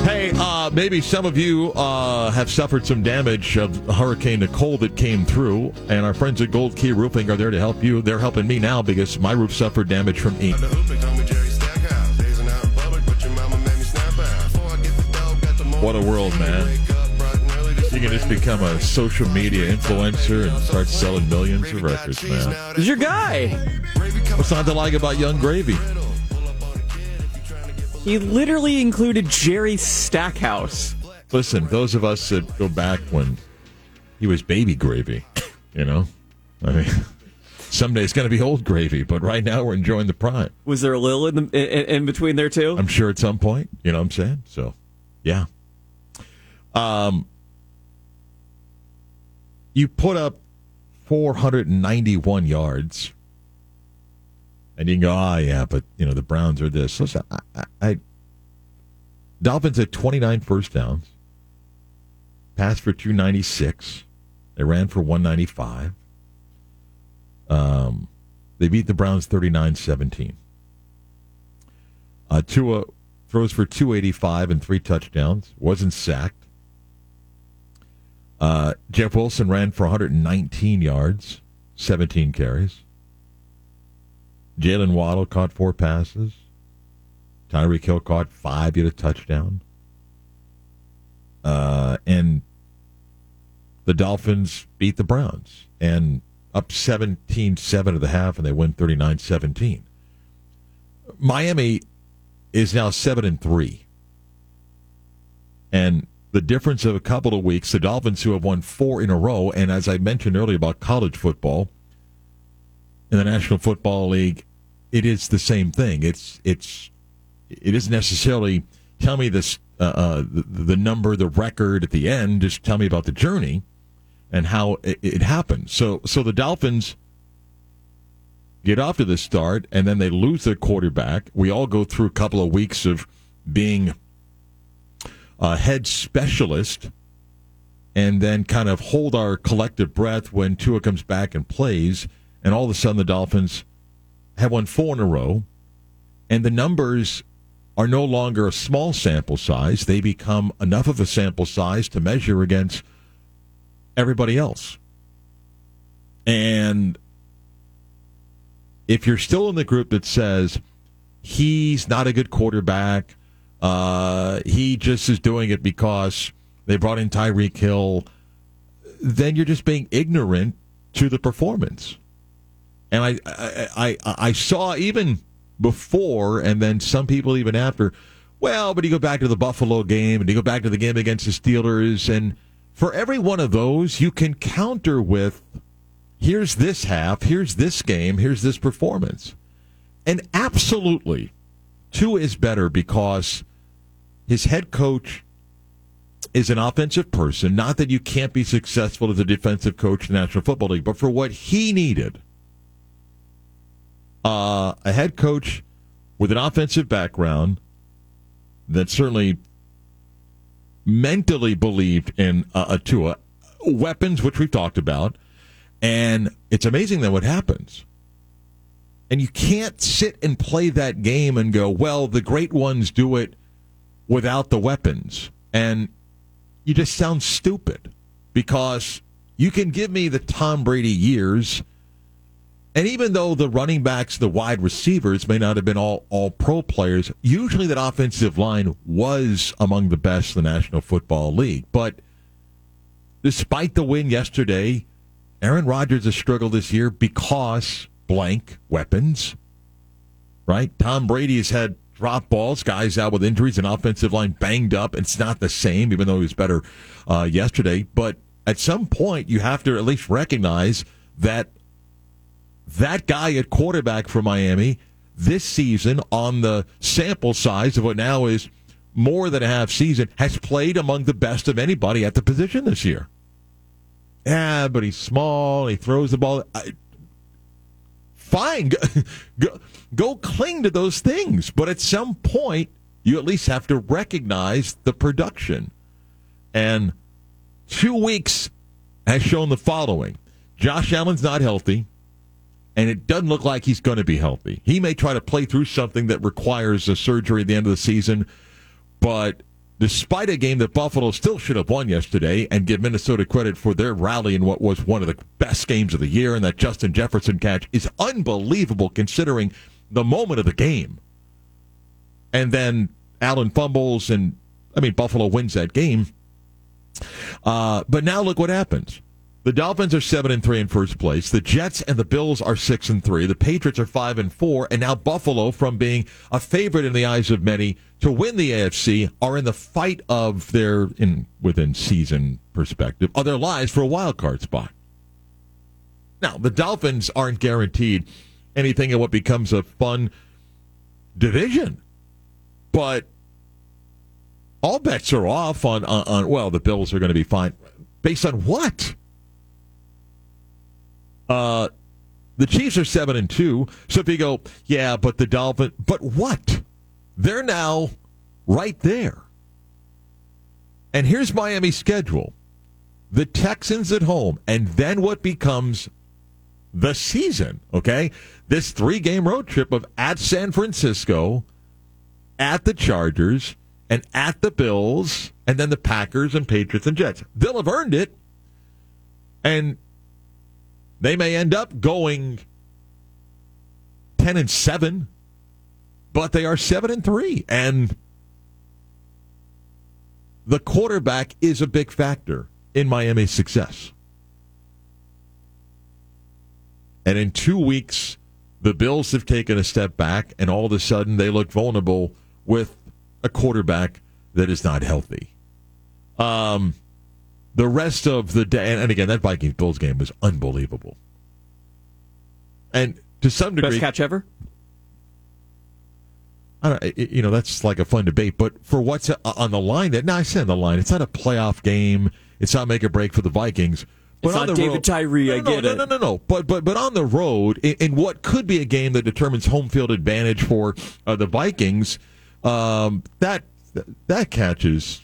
Hey, maybe some of you have suffered some damage of Hurricane Nicole that came through, and our friends at Gold Key Roofing are there to help you. They're helping me now because my roof suffered damage from Ian. What a world, man. You can just become a social media influencer and start selling millions of records, man. He's your guy. What's not to like about Young Gravy? He literally included Jerry Stackhouse. Listen, those of us that go back when he was Baby Gravy, you know? I mean, someday it's going to be Old Gravy, but right now we're enjoying the prime. Was there a little in between there, too? I'm sure at some point. You know what I'm saying? So, yeah. You put up 491 yards. And you can go, oh, yeah, but, you know, the Browns are this. Listen, Dolphins had 29 first downs. Passed for 296. They ran for 195. They beat the Browns 39-17. Tua throws for 285 and 3 touchdowns. Wasn't sacked. Jeff Wilson ran for 119 yards, 17 carries. Jalen Waddle caught 4 passes. Tyreek Hill caught 5, yet a touchdown. And the Dolphins beat the Browns and up 17-7 at the half, and they win 39-17. Miami is now 7-3. And the difference of a couple of weeks, the Dolphins, who have won 4 in a row, and as I mentioned earlier about college football, in the National Football League, it is the same thing. It isn't necessarily tell me this the number, the record at the end. Just tell me about the journey and how it happened. So the Dolphins get off to the start, and then they lose their quarterback. We all go through a couple of weeks of being a head specialist, and then kind of hold our collective breath when Tua comes back and plays. And all of a sudden, the Dolphins have won 4 in a row, and the numbers are no longer a small sample size. They become enough of a sample size to measure against everybody else. And if you're still in the group that says, he's not a good quarterback, he just is doing it because they brought in Tyreek Hill, then you're just being ignorant to the performance. And I saw even before, and then some people even after, well, but you go back to the Buffalo game, and you go back to the game against the Steelers, and for every one of those, you can counter with, here's this half, here's this game, here's this performance. And absolutely, Tua is better because his head coach is an offensive person. Not that you can't be successful as a defensive coach in the National Football League, but for what he needed. A head coach with an offensive background that certainly mentally believed in Tua, weapons, which we've talked about, and it's amazing that what happens. And you can't sit and play that game and go, well, the great ones do it without the weapons. And you just sound stupid because you can give me the Tom Brady years. And even though the running backs, the wide receivers may not have been all pro players, usually that offensive line was among the best in the National Football League. But despite the win yesterday, Aaron Rodgers has struggled this year because blank weapons, right? Tom Brady has had drop balls, guys out with injuries, and offensive line banged up. It's not the same, even though he was better yesterday. But at some point, you have to at least recognize that that guy at quarterback for Miami this season, on the sample size of what now is more than a half season, has played among the best of anybody at the position this year. Yeah, but he's small. He throws the ball. Fine. Go cling to those things. But at some point, you at least have to recognize the production. And 2 weeks has shown the following. Josh Allen's not healthy. And it doesn't look like he's going to be healthy. He may try to play through something that requires a surgery at the end of the season. But despite a game that Buffalo still should have won yesterday, and give Minnesota credit for their rally in what was one of the best games of the year, and that Justin Jefferson catch is unbelievable considering the moment of the game. And then Allen fumbles, and, I mean, Buffalo wins that game. But now look what happens. The Dolphins are 7-3 in first place. The Jets and the Bills are 6-3. The Patriots are 5-4. And now Buffalo, from being a favorite in the eyes of many to win the AFC, are in the fight of their, within season perspective, of their lives for a wild card spot. Now, the Dolphins aren't guaranteed anything in what becomes a fun division. But all bets are off on well, the Bills are going to be fine. Based on what? The Chiefs are 7-2. So if you go, yeah, but the Dolphins, but what? They're now right there. And here's Miami's schedule. The Texans at home, and then what becomes the season, okay? This 3-game road trip of at San Francisco, at the Chargers, and at the Bills, and then the Packers and Patriots and Jets. They'll have earned it, and they may end up going 10-7, but they are 7-3, and the quarterback is a big factor in Miami's success. And in 2 weeks, the Bills have taken a step back, and all of a sudden they look vulnerable with a quarterback that is not healthy. The rest of the day, and again, that Vikings-Bills game was unbelievable. And to some degree... Best catch ever? I don't, you know, that's like a fun debate, but for what's on the line, I said on the line, it's not a playoff game. It's not make or break for the Vikings. But it's on not the David road, Tyree, I get it. No. But on the road, in what could be a game that determines home field advantage for the Vikings, that catch is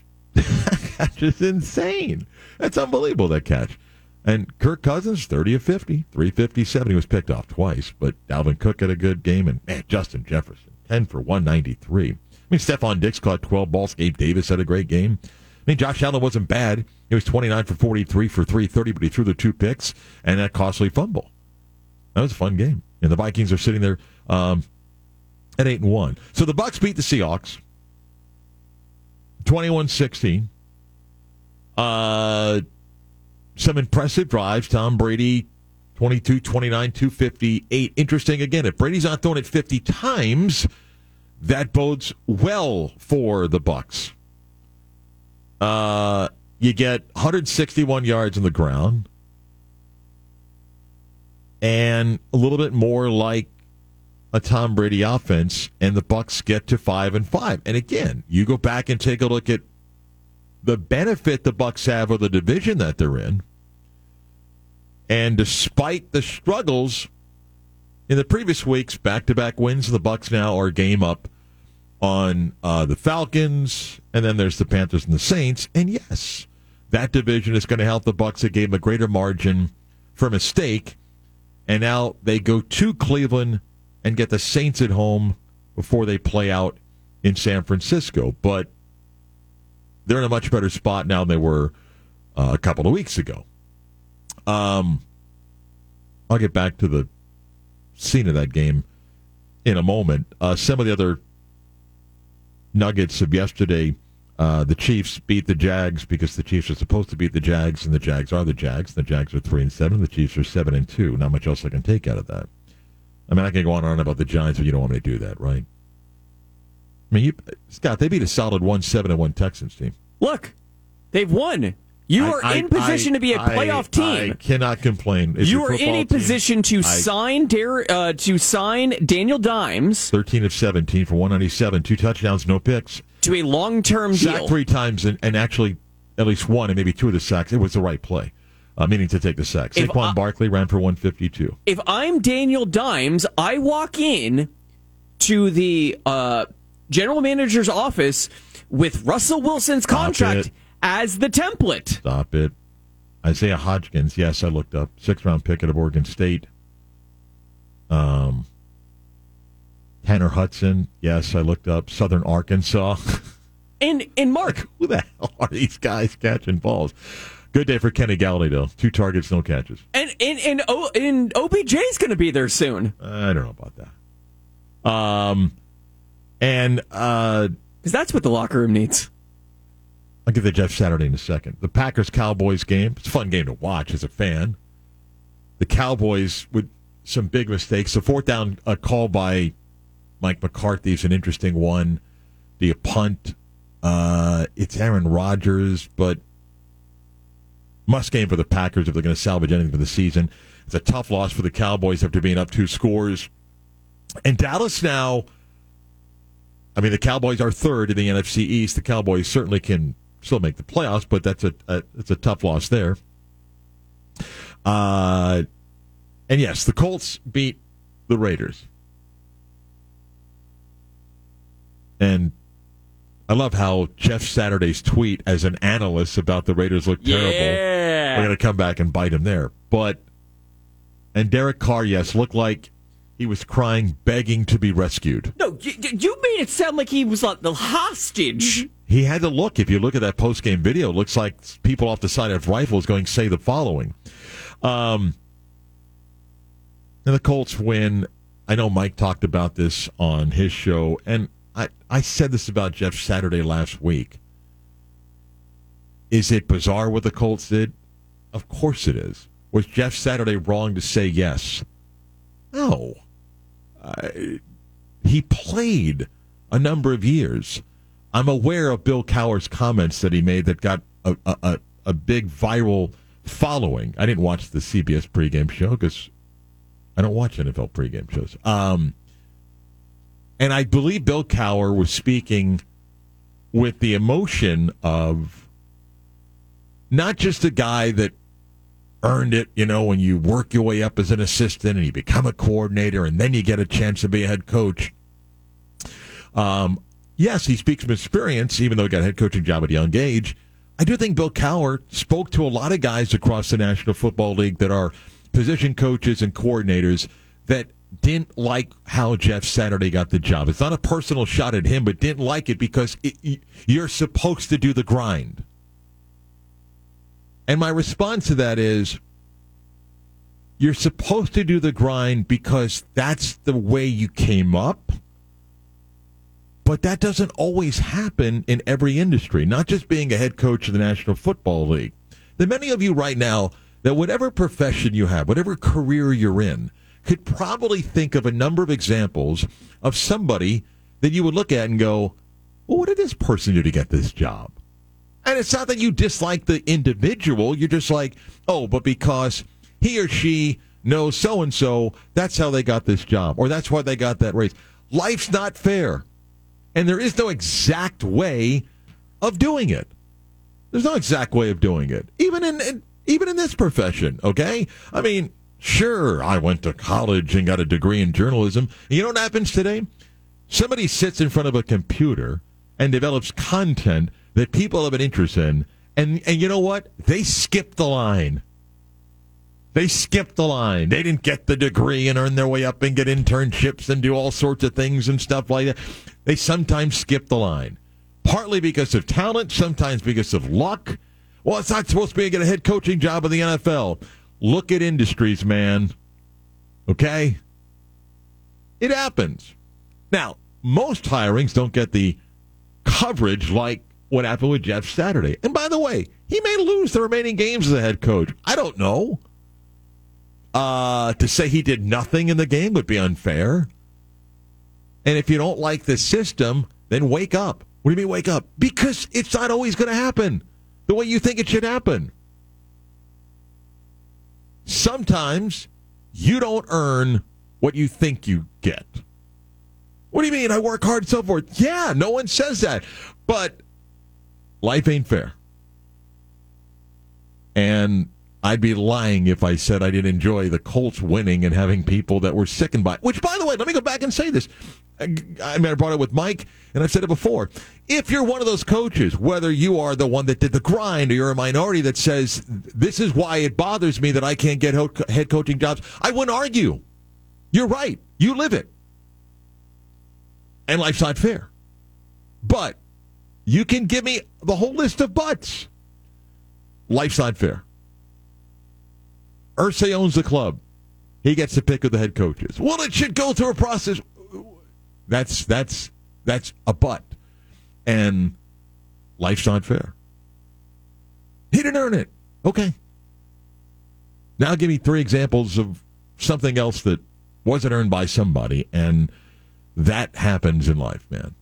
insane. That's unbelievable, that catch. And Kirk Cousins, 30 of 50, 357. He was picked off twice, but Dalvin Cook had a good game. And, man, Justin Jefferson, 10 for 193. I mean, Stephon Diggs caught 12 balls. Gabe Davis had a great game. I mean, Josh Allen wasn't bad. He was 29 for 43 for 330, but he threw the 2 picks and that costly fumble. That was a fun game. And the Vikings are sitting there at 8-1. So the Bucs beat the Seahawks 21-16. Some impressive drives. Tom Brady, 22, 29, 258. Interesting, again, if Brady's not throwing it 50 times, that bodes well for the Bucs. You get 161 yards on the ground and a little bit more like a Tom Brady offense, and the Bucs get to 5-5. And again, you go back and take a look at the benefit the Bucs have of the division that they're in. And despite the struggles in the previous weeks, back-to-back wins, the Bucs now are game up on the Falcons, and then there's the Panthers and the Saints. And yes, that division is going to help the Bucs. It gave them a greater margin for mistake. And now they go to Cleveland and get the Saints at home before they play out in San Francisco. But they're in a much better spot now than they were a couple of weeks ago. I'll get back to the scene of that game in a moment. Some of the other nuggets of yesterday, the Chiefs beat the Jags because the Chiefs are supposed to beat the Jags, and the Jags are the Jags. The Jags are 3-7, the Chiefs are 7-2. Not much else I can take out of that. I mean, I can go on and on about the Giants, but you don't want me to do that, right? I mean, Scott, they beat a solid 1-7-1 Texans team. Look, they've won. You are in position to be a playoff team. I cannot complain. You are in a position to sign Daniel Dimes. 13 of 17 for 197, 2 touchdowns, no picks. To a long-term deal. Sacked 3 times and actually at least 1 and maybe 2 of the sacks. It was the right play, meaning to take the sacks. Saquon Barkley ran for 152. If I'm Daniel Dimes, I walk in to the general manager's office with Russell Wilson's contract as the template. Stop it. Isaiah Hodgkins, yes, I looked up. 6th-round pick out of Oregon State. Tanner Hudson, yes, I looked up. Southern Arkansas. And Mark. Who the hell are these guys catching balls? Good day for Kenny Galladay, though. 2 targets, no catches. And OBJ's going to be there soon. I don't know about that. Because that's what the locker room needs. I'll give the Jeff Saturday in a second. The Packers-Cowboys game, it's a fun game to watch as a fan. The Cowboys with some big mistakes. The 4th down call by Mike McCarthy is an interesting one. The punt, it's Aaron Rodgers, but must game for the Packers if they're going to salvage anything for the season. It's a tough loss for the Cowboys after being up 2 scores. And Dallas now, I mean, the Cowboys are 3rd in the NFC East. The Cowboys certainly can still make the playoffs, but that's a tough loss there. And yes, the Colts beat the Raiders. And I love how Jeff Saturday's tweet as an analyst about the Raiders looked terrible. We're going to come back and bite him there. But, and Derek Carr, yes, looked like he was crying, begging to be rescued. No, you made it sound like he was like the hostage. He had to look. If you look at that post-game video, it looks like people off the side of rifles going, say the following. And the Colts win. I know Mike talked about this on his show, and I said this about Jeff Saturday last week. Is it bizarre what the Colts did? Of course it is. Was Jeff Saturday wrong to say yes? No. He played a number of years. I'm aware of Bill Cowher's comments that he made that got a big viral following. I didn't watch the CBS pregame show because I don't watch NFL pregame shows. And I believe Bill Cowher was speaking with the emotion of not just a guy that earned it, you know, when you work your way up as an assistant and you become a coordinator and then you get a chance to be a head coach. Yes, he speaks from experience, even though he got a head coaching job at a young age. I do think Bill Cowher spoke to a lot of guys across the National Football League that are position coaches and coordinators that didn't like how Jeff Saturday got the job. It's not a personal shot at him, but didn't like it because you're supposed to do the grind. And my response to that is, you're supposed to do the grind because that's the way you came up. But that doesn't always happen in every industry, not just being a head coach of the National Football League. There are many of you right now that whatever profession you have, whatever career you're in, could probably think of a number of examples of somebody that you would look at and go, well, what did this person do to get this job? And it's not that you dislike the individual. You're just like, oh, but because he or she knows so-and-so, that's how they got this job, or that's why they got that raise. Life's not fair, and there is no exact way of doing it. There's no exact way of doing it, even in this profession, okay? I mean, sure, I went to college and got a degree in journalism. You know what happens today? Somebody sits in front of a computer and develops content that people have an interest in, and you know what? They skip the line. They skip the line. They didn't get the degree and earn their way up and get internships and do all sorts of things and stuff like that. They sometimes skip the line, partly because of talent, sometimes because of luck. Well, it's not supposed to be to get a head coaching job in the NFL. Look at industries, man. Okay? It happens. Now, most hirings don't get the coverage like what happened with Jeff Saturday. And by the way, he may lose the remaining games as a head coach. I don't know. To say he did nothing in the game would be unfair. And if you don't like the system, then wake up. What do you mean wake up? Because it's not always going to happen the way you think it should happen. Sometimes you don't earn what you think you get. What do you mean? I work hard and so forth. Yeah, no one says that. But life ain't fair. And I'd be lying if I said I didn't enjoy the Colts winning and having people that were sickened by it. Which, by the way, let me go back and say this. I mean, I brought it with Mike, and I've said it before. If you're one of those coaches, whether you are the one that did the grind or you're a minority that says, this is why it bothers me that I can't get head coaching jobs, I wouldn't argue. You're right. You live it. And life's not fair. But you can give me the whole list of buts. Life's not fair. Irsay owns the club. He gets to pick of the head coaches. Well, it should go through a process. That's a but. And life's not fair. He didn't earn it. Okay. Now give me three examples of something else that wasn't earned by somebody, and that happens in life, man.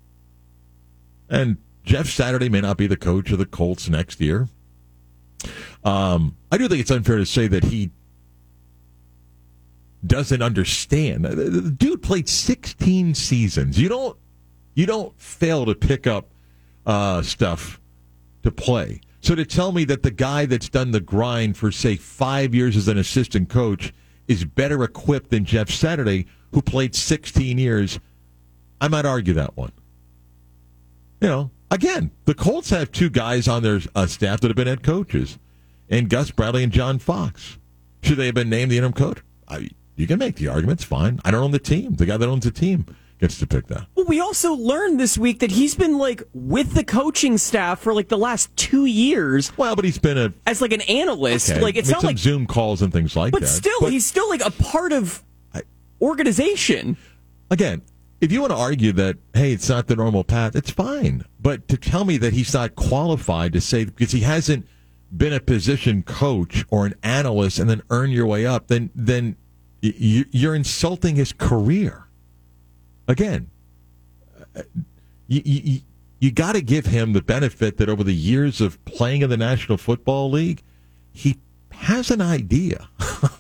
And Jeff Saturday may not be the coach of the Colts next year. I do think it's unfair to say that he doesn't understand. The dude played 16 seasons. You don't fail to pick up stuff to play. So to tell me that the guy that's done the grind for, say, 5 years as an assistant coach is better equipped than Jeff Saturday, who played 16 years. I might argue that one. You know, again, the Colts have two guys on their staff that have been head coaches, and Gus Bradley and John Fox. Should they have been named the interim coach? You can make the argument. It's fine. I don't own the team. The guy that owns the team gets to pick that. Well, we also learned this week that he's been, like, with the coaching staff for, like, the last 2 years. Well, but he's been as, like, an analyst. Okay. Like, it's not like Zoom calls and things like that. But he's still, like, a part of organization. Again, if you want to argue that, hey, it's not the normal path, it's fine. But to tell me that he's not qualified to say, because he hasn't been a position coach or an analyst and then earn your way up, then you're insulting his career. Again, you got to give him the benefit that over the years of playing in the National Football League, he has an idea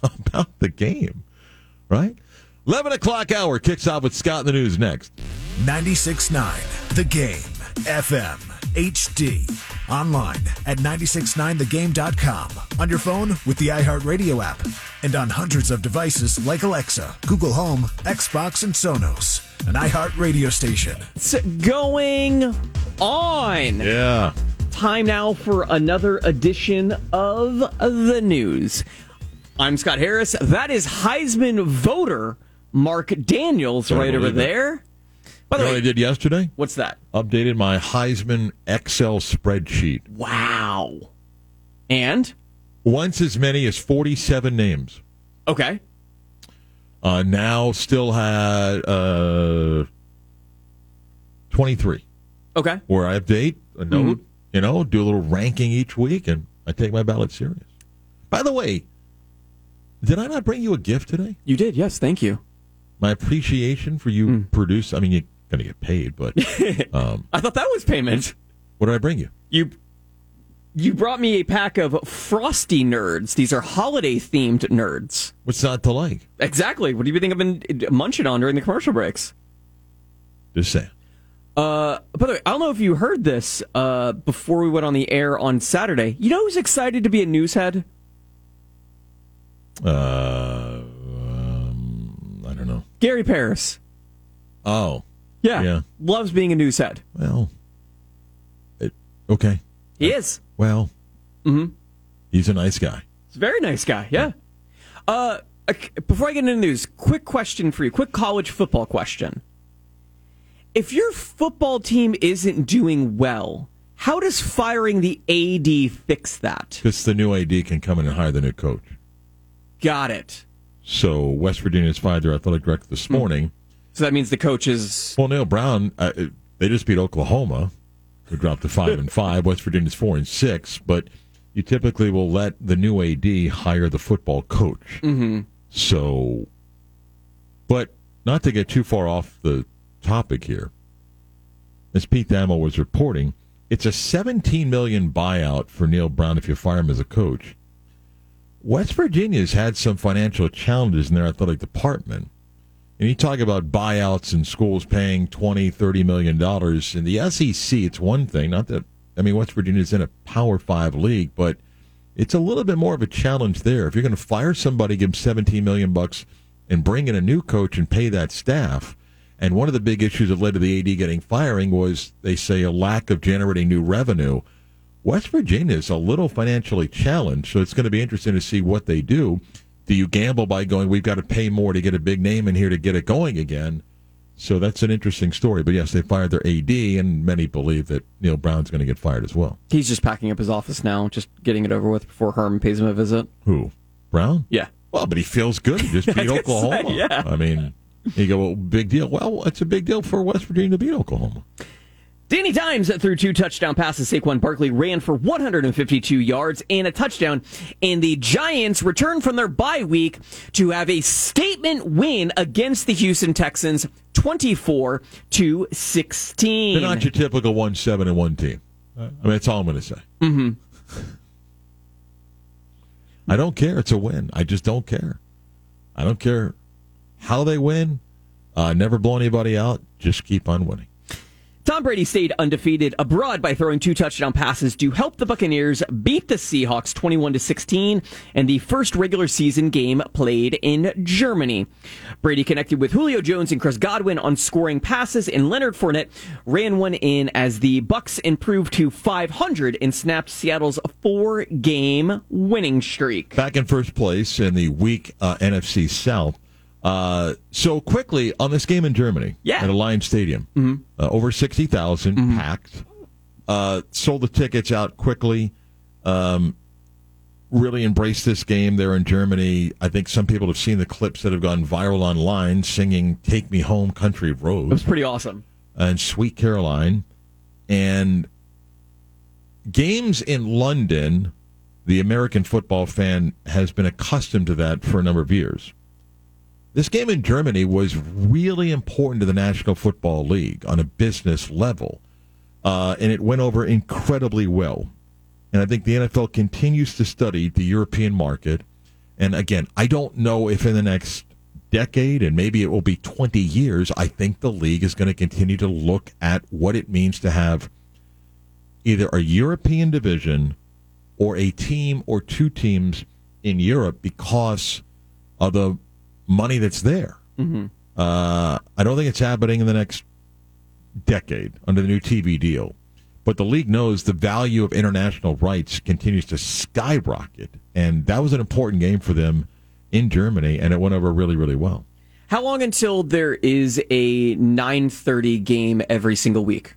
about the game, right? 11 o'clock hour kicks off with Scott in the News next. 96.9 The Game, FM, HD. Online at 96.9thegame.com. On your phone with the iHeartRadio app. And on hundreds of devices like Alexa, Google Home, Xbox, and Sonos. An iHeart radio station. It's going on. Yeah. Time now for another edition of The News. I'm Scott Harris. That is Heisman voter Mark Daniels right over there. By the way, what I did yesterday? What's that? Updated my Heisman Excel spreadsheet. Wow. And? Once as many as 47 names. Okay. Now still had 23. Okay. Where I update a note, you know, do a little ranking each week, and I take my ballot serious. By the way, did I not bring you a gift today? You did, yes. Thank you. My appreciation for you produce. I mean, you're going to get paid, but... I thought that was payment. What did I bring you? You brought me a pack of Frosty Nerds. These are holiday-themed nerds. What's not to like? Exactly. What do you think I've been munching on during the commercial breaks? Just saying. By the way, I don't know if you heard this before we went on the air on Saturday. You know who's excited to be a newshead? I don't know. Gary Paris. Oh. Yeah. Loves being a newshead. Well. Okay. He is. Well, he's a nice guy. He's a very nice guy, yeah. Before I get into the news, quick question for you, quick college football question. If your football team isn't doing well, how does firing the AD fix that? Because the new AD can come in and hire the new coach. Got it. So West Virginia's fired their athletic director this morning. So that means the coach is... Well, Neil Brown, they just beat Oklahoma. We dropped to 5-5. West Virginia's 4-6, but you typically will let the new AD hire the football coach. Mm-hmm. So, but not to get too far off the topic here, as Pete Thamel was reporting, it's a $17 million buyout for Neil Brown if you fire him as a coach. West Virginia's had some financial challenges in their athletic department. And you talk about buyouts and schools paying $20, $30 million. In the SEC, it's one thing. Not that, I mean, West Virginia's in a Power 5 league, but it's a little bit more of a challenge there. If you're going to fire somebody, give them $17 million bucks, and bring in a new coach and pay that staff. And one of the big issues that led to the AD getting firing was, they say, a lack of generating new revenue. West Virginia is a little financially challenged, so it's going to be interesting to see what they do. Do you gamble by going, we've got to pay more to get a big name in here to get it going again? So that's an interesting story. But yes, they fired their AD, and many believe that Neil Brown's going to get fired as well. He's just packing up his office now, just getting it over with before Herm pays him a visit. Who? Brown? Yeah. Well, but he feels good. He just beat Oklahoma. Say, yeah. I mean, you go, well, big deal. Well, it's a big deal for West Virginia to beat Oklahoma. Danny Dimes threw two touchdown passes. Saquon Barkley ran for 152 yards and a touchdown. And the Giants return from their bye week to have a statement win against the Houston Texans, 24-16. They're not your typical 1-7-1 team. I mean, that's all I'm going to say. Mm-hmm. I don't care. It's a win. I just don't care. I don't care how they win. Never blow anybody out. Just keep on winning. Tom Brady stayed undefeated abroad by throwing two touchdown passes to help the Buccaneers beat the Seahawks 21-16 in the first regular season game played in Germany. Brady connected with Julio Jones and Chris Godwin on scoring passes, and Leonard Fournette ran one in as the Bucs improved to 500 and snapped Seattle's four-game winning streak. Back in first place in the weak NFC South. So quickly on this game in Germany at Alliance Stadium, over 60,000 packed, sold the tickets out quickly, really embraced this game there in Germany. I think some people have seen the clips that have gone viral online singing Take Me Home Country Roads. It was pretty awesome. And Sweet Caroline. And games in London, the American football fan has been accustomed to that for a number of years. This game in Germany was really important to the National Football League on a business level, and it went over incredibly well. And I think the NFL continues to study the European market. And again, I don't know if in the next decade, and maybe it will be 20 years, I think the league is going to continue to look at what it means to have either a European division or a team or two teams in Europe because of the money that's there. I don't think it's happening in the next decade under the new TV deal. But the league knows the value of international rights continues to skyrocket. And that was an important game for them in Germany, and it went over really, really well. How long until there is a 9:30 game every single week?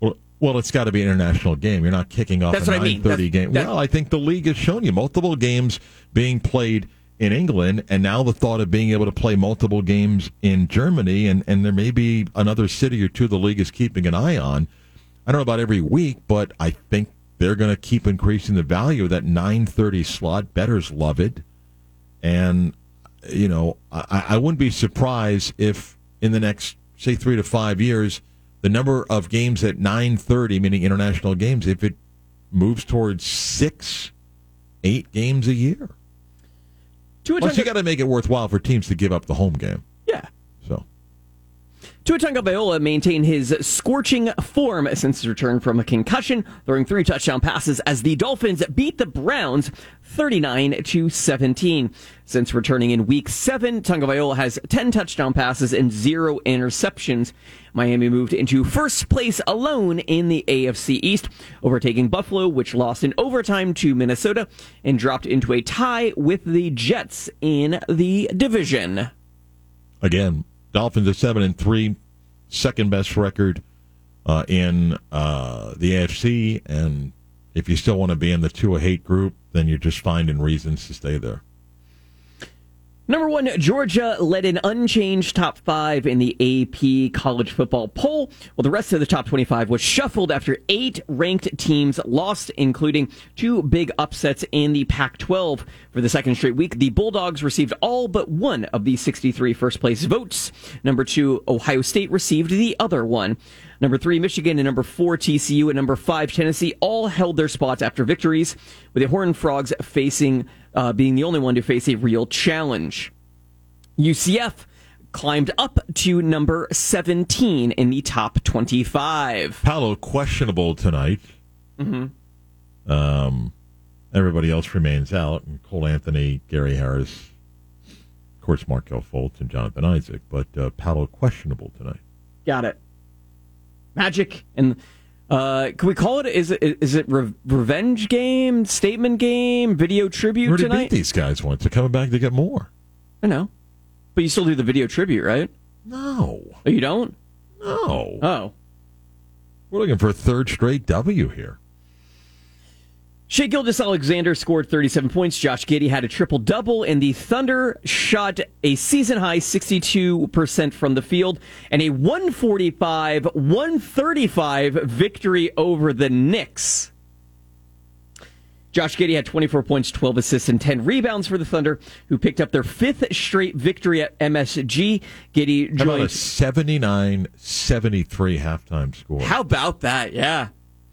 Well, it's got to be an international game. You're not kicking off a 9:30 game. Well, I think the league has shown you multiple games being played in England, and now the thought of being able to play multiple games in Germany, and there may be another city or two the league is keeping an eye on. I don't know about every week, but I think they're going to keep increasing the value of that 9:30 slot. Bettors love it. And, you know, I wouldn't be surprised if in the next, say, 3 to 5 years, the number of games at 9:30, meaning international games, if it moves towards 6-8 games a year. Plus, you got to make it worthwhile for teams to give up the home game. Yeah. So, Tua Tagovailoa maintained his scorching form since his return from a concussion, throwing three touchdown passes as the Dolphins beat the Browns 39-17. Since returning in Week 7, Tagovailoa has 10 touchdown passes and 0 interceptions. Miami moved into first place alone in the AFC East, overtaking Buffalo, which lost in overtime to Minnesota and dropped into a tie with the Jets in the division. Again, Dolphins are 7-3, second best record in the AFC. And if you still want to be in the Tua hate group, then you're just finding reasons to stay there. Number one, Georgia led an unchanged top 5 in the AP college football poll, while the rest of the top 25 was shuffled after 8 ranked teams lost, including 2 big upsets in the Pac-12. For the second straight week, the Bulldogs received all but one of the 63 first-place votes. Number 2, Ohio State received the other one. Number 3, Michigan, and number 4, TCU, and number 5, Tennessee, all held their spots after victories, with the Horned Frogs facing being the only one to face a real challenge. UCF climbed up to number 17 in the top 25. Paolo questionable tonight. Everybody else remains out, and Cole Anthony, Gary Harris, of course, Markelle Fultz, and Jonathan Isaac. But Paolo questionable tonight. Got it. Magic and can we call it? Is it revenge game, statement game, video tribute tonight? We already beat these guys once. They're coming back to get more. I know, but you still do the video tribute, right? No, oh, you don't. No. Oh, we're looking for a third straight W here. Shea Gilgeous-Alexander scored 37 points. Josh Giddey had a triple-double, and the Thunder shot a season-high 62% from the field and a 145-135 victory over the Knicks. Josh Giddey had 24 points, 12 assists, and 10 rebounds for the Thunder, who picked up their 5th straight victory at MSG. Giddey joined... How about a 79-73 halftime score? How about that? Yeah.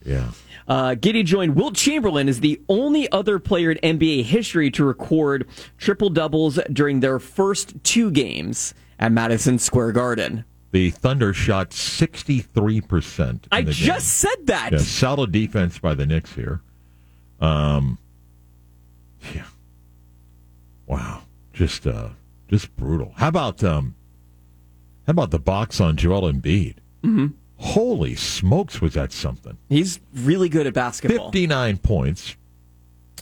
Yeah. Giddey joined Wilt Chamberlain as the only other player in NBA history to record triple doubles during their first 2 games at Madison Square Garden. The Thunder shot 63%. I just said that. Yeah, solid defense by the Knicks here. Yeah. Wow. Just brutal. How about the box on Joel Embiid? Mm-hmm. Holy smokes, was that something? He's really good at basketball. 59 points.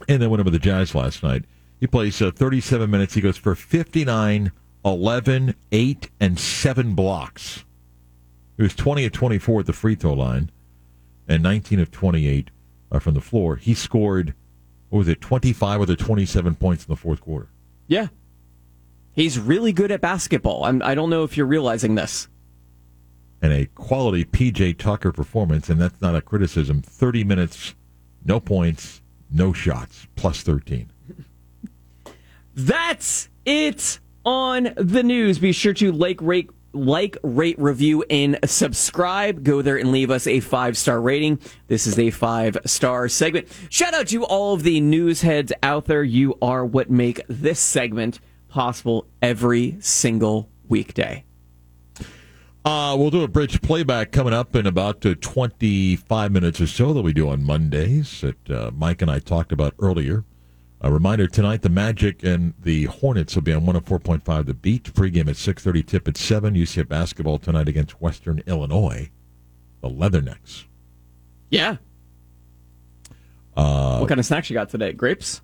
And then went over the Jazz last night. He plays 37 minutes. He goes for 59, 11, 8, and 7 blocks. He was 20 of 24 at the free throw line and 19 of 28 from the floor. He scored, what was it, 25 of the 27 points in the fourth quarter. Yeah. He's really good at basketball. I don't know if you're realizing this. And a quality P.J. Tucker performance, and that's not a criticism. 30 minutes, no points, no shots, plus 13. That's it on the news. Be sure to like, rate, review, and subscribe. Go there and leave us a 5-star rating. This is a 5-star segment. Shout out to all of the news heads out there. You are what make this segment possible every single weekday. We'll do a bridge playback coming up in about 25 minutes or so that we do on Mondays that Mike and I talked about earlier. A reminder, tonight the Magic and the Hornets will be on 104.5 The Beat. Pregame at 6:30, tip at 7. UCF basketball tonight against Western Illinois. The Leathernecks. Yeah. What kind of snacks you got today? Grapes?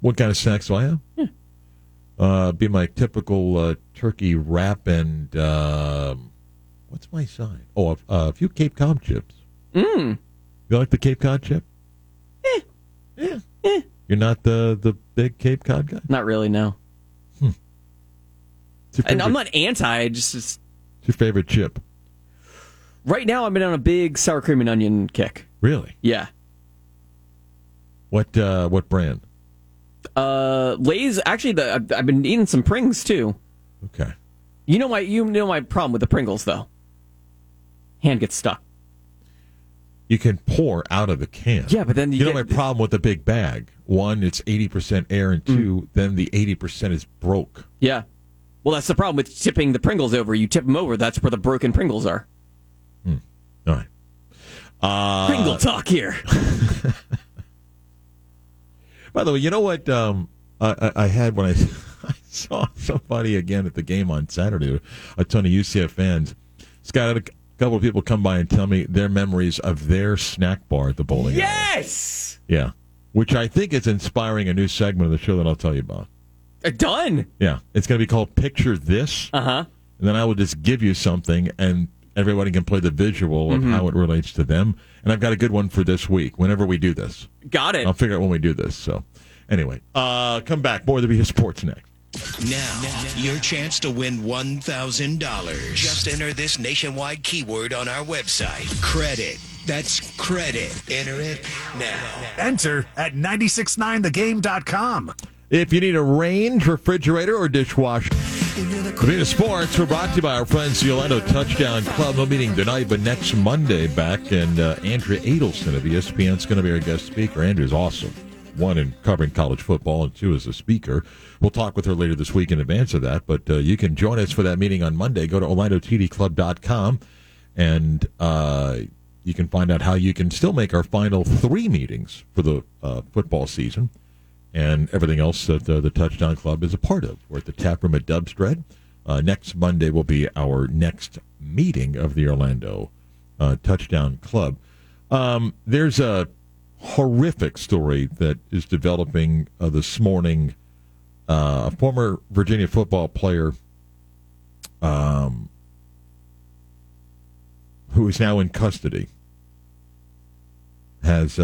What kind of snacks do I have? Yeah. Be my typical turkey wrap and what's my side? Oh, a few Cape Cod chips. Mm. You like the Cape Cod chip? Eh. Yeah. Eh. You're not the big Cape Cod guy? Not really, no. And I'm not anti. I just... What's your favorite chip? Right now, I've been on a big sour cream and onion kick. Really? Yeah. What brand? Lay's. Actually, I've been eating some Pringles too. Okay. You know my problem with the Pringles though. Hand gets stuck. You can pour out of the can. Yeah, but then you know my problem with the big bag. One, it's 80% air, and two, then the 80% is broke. Yeah. Well, that's the problem with tipping the Pringles over. You tip them over. That's where the broken Pringles are. Mm. All right. Pringle talk here. By the way, you know what I had when I saw somebody again at the game on Saturday, a ton of UCF fans. Scott, had a couple of people come by and tell me their memories of their snack bar at the bowling alley. Yes! Yeah, which I think is inspiring a new segment of the show that I'll tell you about. Done! Yeah, it's going to be called Picture This, and then I will just give you something, and everybody can play the visual of how it relates to them. And I've got a good one for this week, whenever we do this. Got it. I'll figure out when we do this. So, anyway, come back. More than his sports next. Now, your chance to win $1,000. Just enter this nationwide keyword on our website. Credit. That's credit. Enter it now. Enter at 969thegame.com. If you need a range, refrigerator, or dishwasher. Vita Sports, we're brought to you by our friends the Orlando Touchdown Club. No meeting tonight, but next Monday back. And Andrea Adelson of ESPN is going to be our guest speaker. Andrea's awesome. One, in covering college football, and two, as a speaker. We'll talk with her later this week in advance of that. But you can join us for that meeting on Monday. Go to OrlandoTDClub.com, and you can find out how you can still make our final three meetings for the football season. And everything else that the Touchdown Club is a part of. We're at the Tap Room at Dubstred. Next Monday will be our next meeting of the Orlando Touchdown Club. There's a horrific story that is developing this morning. A former Virginia football player who is now in custody has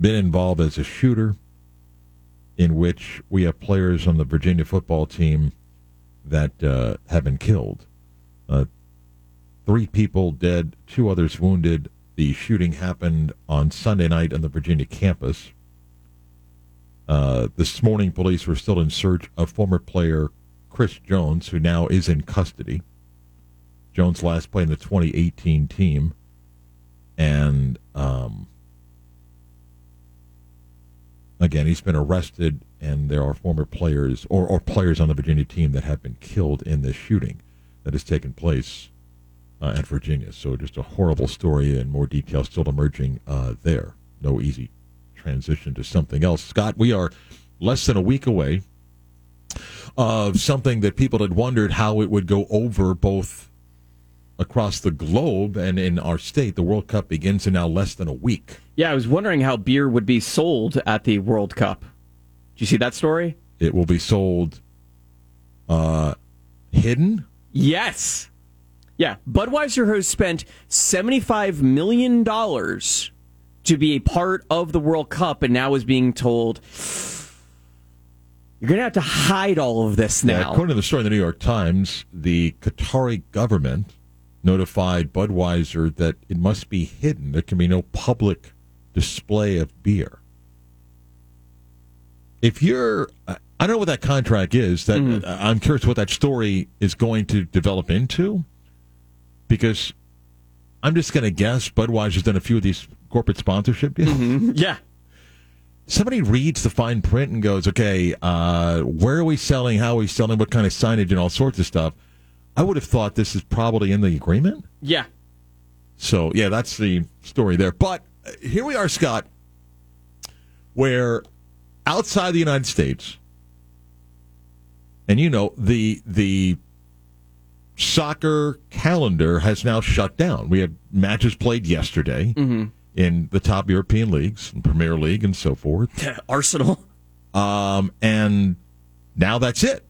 been involved as a shooter, in which we have players on the Virginia football team that have been killed. 3 people dead, 2 others wounded. The shooting happened on Sunday night on the Virginia campus. This morning, police were still in search of former player Chris Jones, who now is in custody. Jones last played in the 2018 team, and Again, he's been arrested, and there are former players or players on the Virginia team that have been killed in this shooting that has taken place at Virginia. So just a horrible story, and more details still emerging there. No easy transition to something else. Scott, we are less than a week away of something that people had wondered how it would go over both across the globe and in our state. The World Cup begins in now less than a week. Yeah, I was wondering how beer would be sold at the World Cup. Did you see that story? It will be sold hidden? Yes. Yeah, Budweiser has spent $75 million to be a part of the World Cup, and now is being told, you're going to have to hide all of this now. According to the story in the New York Times, the Qatari government notified Budweiser that it must be hidden. There can be no public display of beer. If you're, I don't know what that contract is. That I'm curious what that story is going to develop into, because I'm just going to guess Budweiser's done a few of these corporate sponsorship deals. Mm-hmm. Yeah. Somebody reads the fine print and goes, okay, where are we selling, how are we selling, what kind of signage, and all sorts of stuff. I would have thought this is probably in the agreement. Yeah. So, yeah, that's the story there. But here we are, Scott, where outside the United States, and you know, the soccer calendar has now shut down. We had matches played yesterday in the top European leagues, and Premier League and so forth. Arsenal. And now that's it.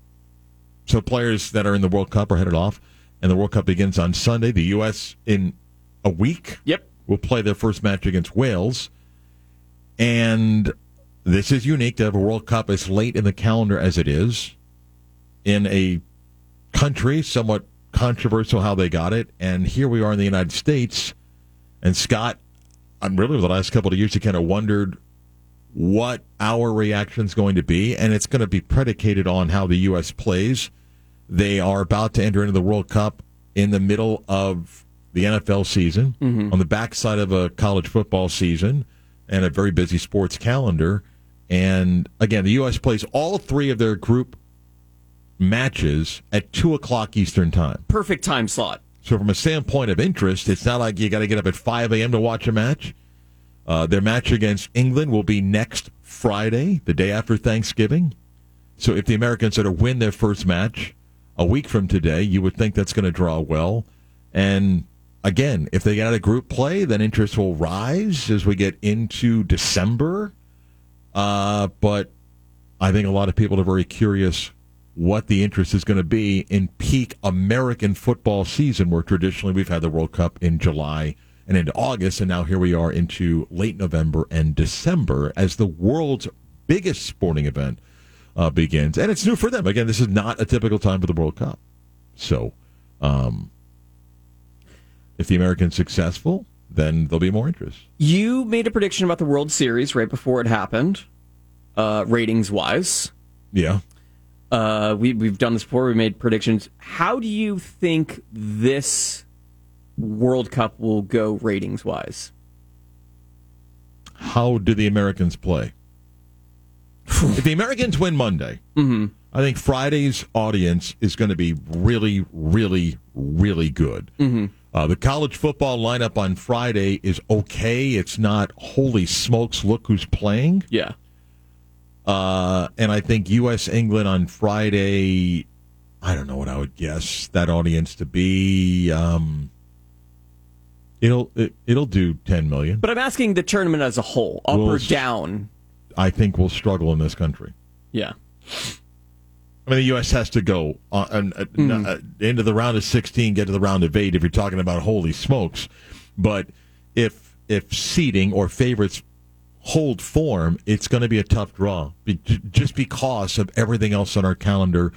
So players that are in the World Cup are headed off, and the World Cup begins on Sunday. The U.S. in a week will play their first match against Wales. And this is unique to have a World Cup as late in the calendar as it is in a country, somewhat controversial how they got it. And here we are in the United States. And Scott, I'm really, over the last couple of years, you kind of wondered what our reaction's going to be. And it's going to be predicated on how the U.S. plays. They are about to enter into the World Cup in the middle of the NFL season, on the backside of a college football season, and a very busy sports calendar. And, again, the U.S. plays all three of their group matches at 2 o'clock Eastern time. Perfect time slot. So from a standpoint of interest, it's not like you got to get up at 5 a.m. to watch a match. Their match against England will be next Friday, the day after Thanksgiving. So if the Americans are to win their first match a week from today, you would think that's going to draw well. And, again, if they get out of group play, then interest will rise as we get into December. But I think a lot of people are very curious what the interest is going to be in peak American football season, where traditionally we've had the World Cup in July and into August, and now here we are into late November and December as the world's biggest sporting event begins. And it's new for them. Again, this is not a typical time for the World Cup. So if the Americans are successful, then there'll be more interest. You made a prediction about the World Series right before it happened, ratings-wise. Yeah. We've done this before. We made predictions. How do you think this World Cup will go ratings-wise? How do the Americans play? If the Americans win Monday, I think Friday's audience is going to be really, really, really good. The college football lineup on Friday is okay. It's not, holy smokes, look who's playing. Yeah. And I think U.S.-England on Friday, I don't know what I would guess that audience to be. It'll do 10 million. But I'm asking the tournament as a whole, up or down. I think we'll struggle in this country. Yeah. I mean, the U.S. has to go into the round of 16, get to the round of 8, if you're talking about holy smokes. But if seeding or favorites hold form, it's going to be a tough draw just because of everything else on our calendar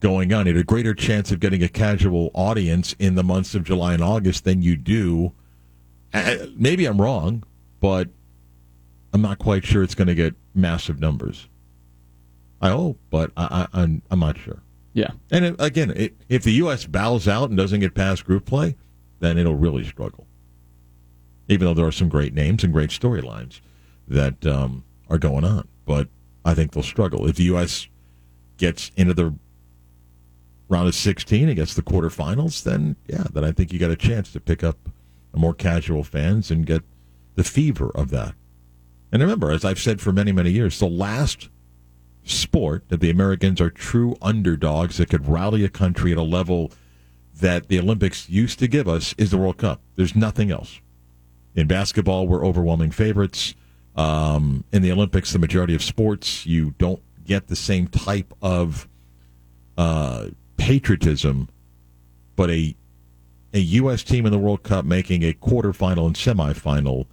going on. You had a greater chance of getting a casual audience in the months of July and August than you do. Maybe I'm wrong, but I'm not quite sure it's going to get massive numbers. I hope, but I'm not sure. Yeah. And if the U.S. bows out and doesn't get past group play, then it'll really struggle, even though there are some great names and great storylines that are going on. but I think they'll struggle. If the U.S. gets into the round of 16 and gets the quarterfinals, then, yeah, then I think you got a chance to pick up more casual fans and get the fever of that. And remember, as I've said for many, many years, the last sport that the Americans are true underdogs that could rally a country at a level that the Olympics used to give us is the World Cup. There's nothing else. In basketball, we're overwhelming favorites. In the Olympics, the majority of sports, you don't get the same type of patriotism, but a U.S. team in the World Cup making a quarterfinal and semifinal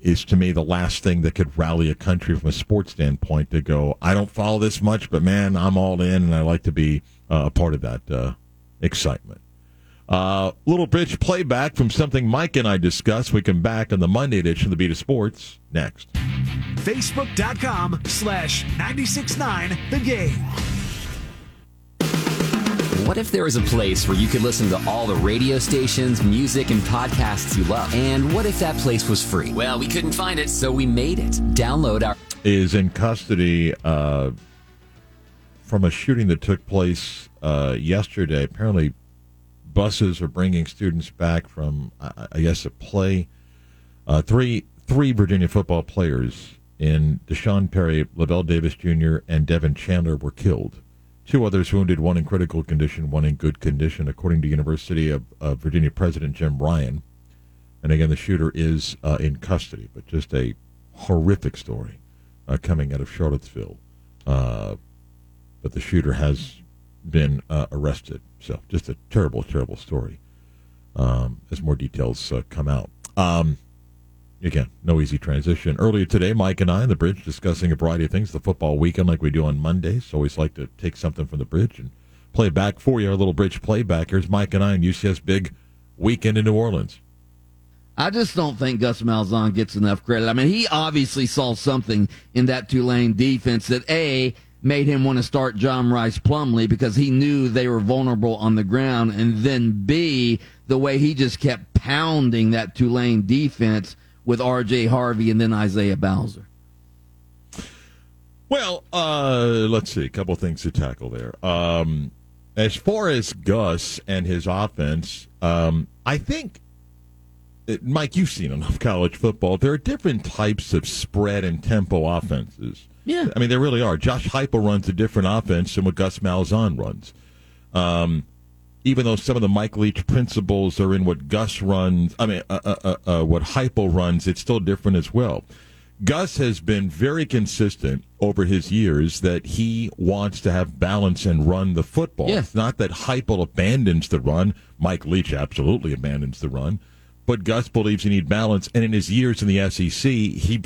is, to me, the last thing that could rally a country from a sports standpoint to go, I don't follow this much, but, man, I'm all in, and I like to be a part of that excitement. Little bitch playback from something Mike and I discussed. We come back on the Monday edition of The Beat of Sports next. Facebook.com/969 The Game. What if there was a place where you could listen to all the radio stations, music, and podcasts you love? And what if that place was free? Well, we couldn't find it, so we made it. Download our... Is in custody from a shooting that took place yesterday. Apparently, buses are bringing students back from, I guess, a play. Three Virginia football players in Deshaun Perry, Lavelle Davis Jr., and Devin Chandler were killed. Two others wounded, one in critical condition, one in good condition, according to University of Virginia President Jim Ryan. And again, the shooter is in custody, but just a horrific story coming out of Charlottesville. But the shooter has been arrested. So just a terrible, terrible story as more details come out. Again, no easy transition. Earlier today, Mike and I on the Bridge discussing a variety of things. The football weekend like we do on Mondays. Always like to take something from the Bridge and play back for you, our little Bridge playback. Here's Mike and I on UCF's big weekend in New Orleans. I just don't think Gus Malzahn gets enough credit. I mean, he obviously saw something in that Tulane defense that, A, made him want to start John Rice Plumlee because he knew they were vulnerable on the ground. And then, B, the way he just kept pounding that Tulane defense with R.J. Harvey and then Isaiah Bowser. Well, let's see. A couple things to tackle there. As far as Gus and his offense, I think, Mike, you've seen enough college football. There are different types of spread and tempo offenses. Yeah. I mean, there really are. Josh Heupel runs a different offense than what Gus Malzahn runs. Even though some of the Mike Leach principles are in what Gus runs, I mean, what Heupel runs, it's still different as well. Gus has been very consistent over his years that he wants to have balance and run the football. Yeah. It's not that Heupel abandons the run. Mike Leach absolutely abandons the run. But Gus believes you need balance, and in his years in the SEC, he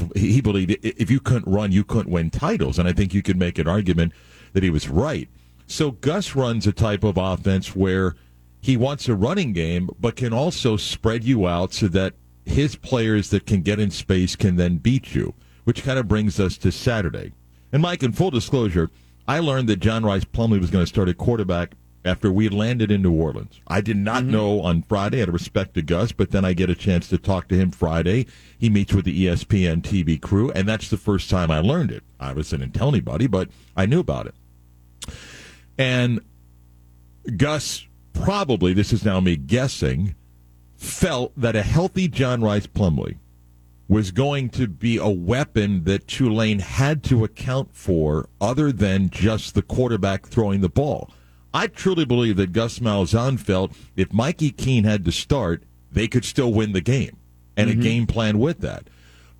believed if you couldn't run, you couldn't win titles. And I think you could make an argument that he was right. So Gus runs a type of offense where he wants a running game but can also spread you out so that his players that can get in space can then beat you, which kind of brings us to Saturday. And, Mike, in full disclosure, I learned that John Rice Plumlee was going to start at quarterback after we landed in New Orleans. I did not know on Friday, out of respect to Gus, but then I get a chance to talk to him Friday. He meets with the ESPN TV crew, and that's the first time I learned it. I didn't tell anybody, but I knew about it. And Gus probably, this is now me guessing, felt that a healthy John Rice Plumlee was going to be a weapon that Tulane had to account for other than just the quarterback throwing the ball. I truly believe that Gus Malzahn felt if Mikey Keene had to start, they could still win the game and a game plan with that.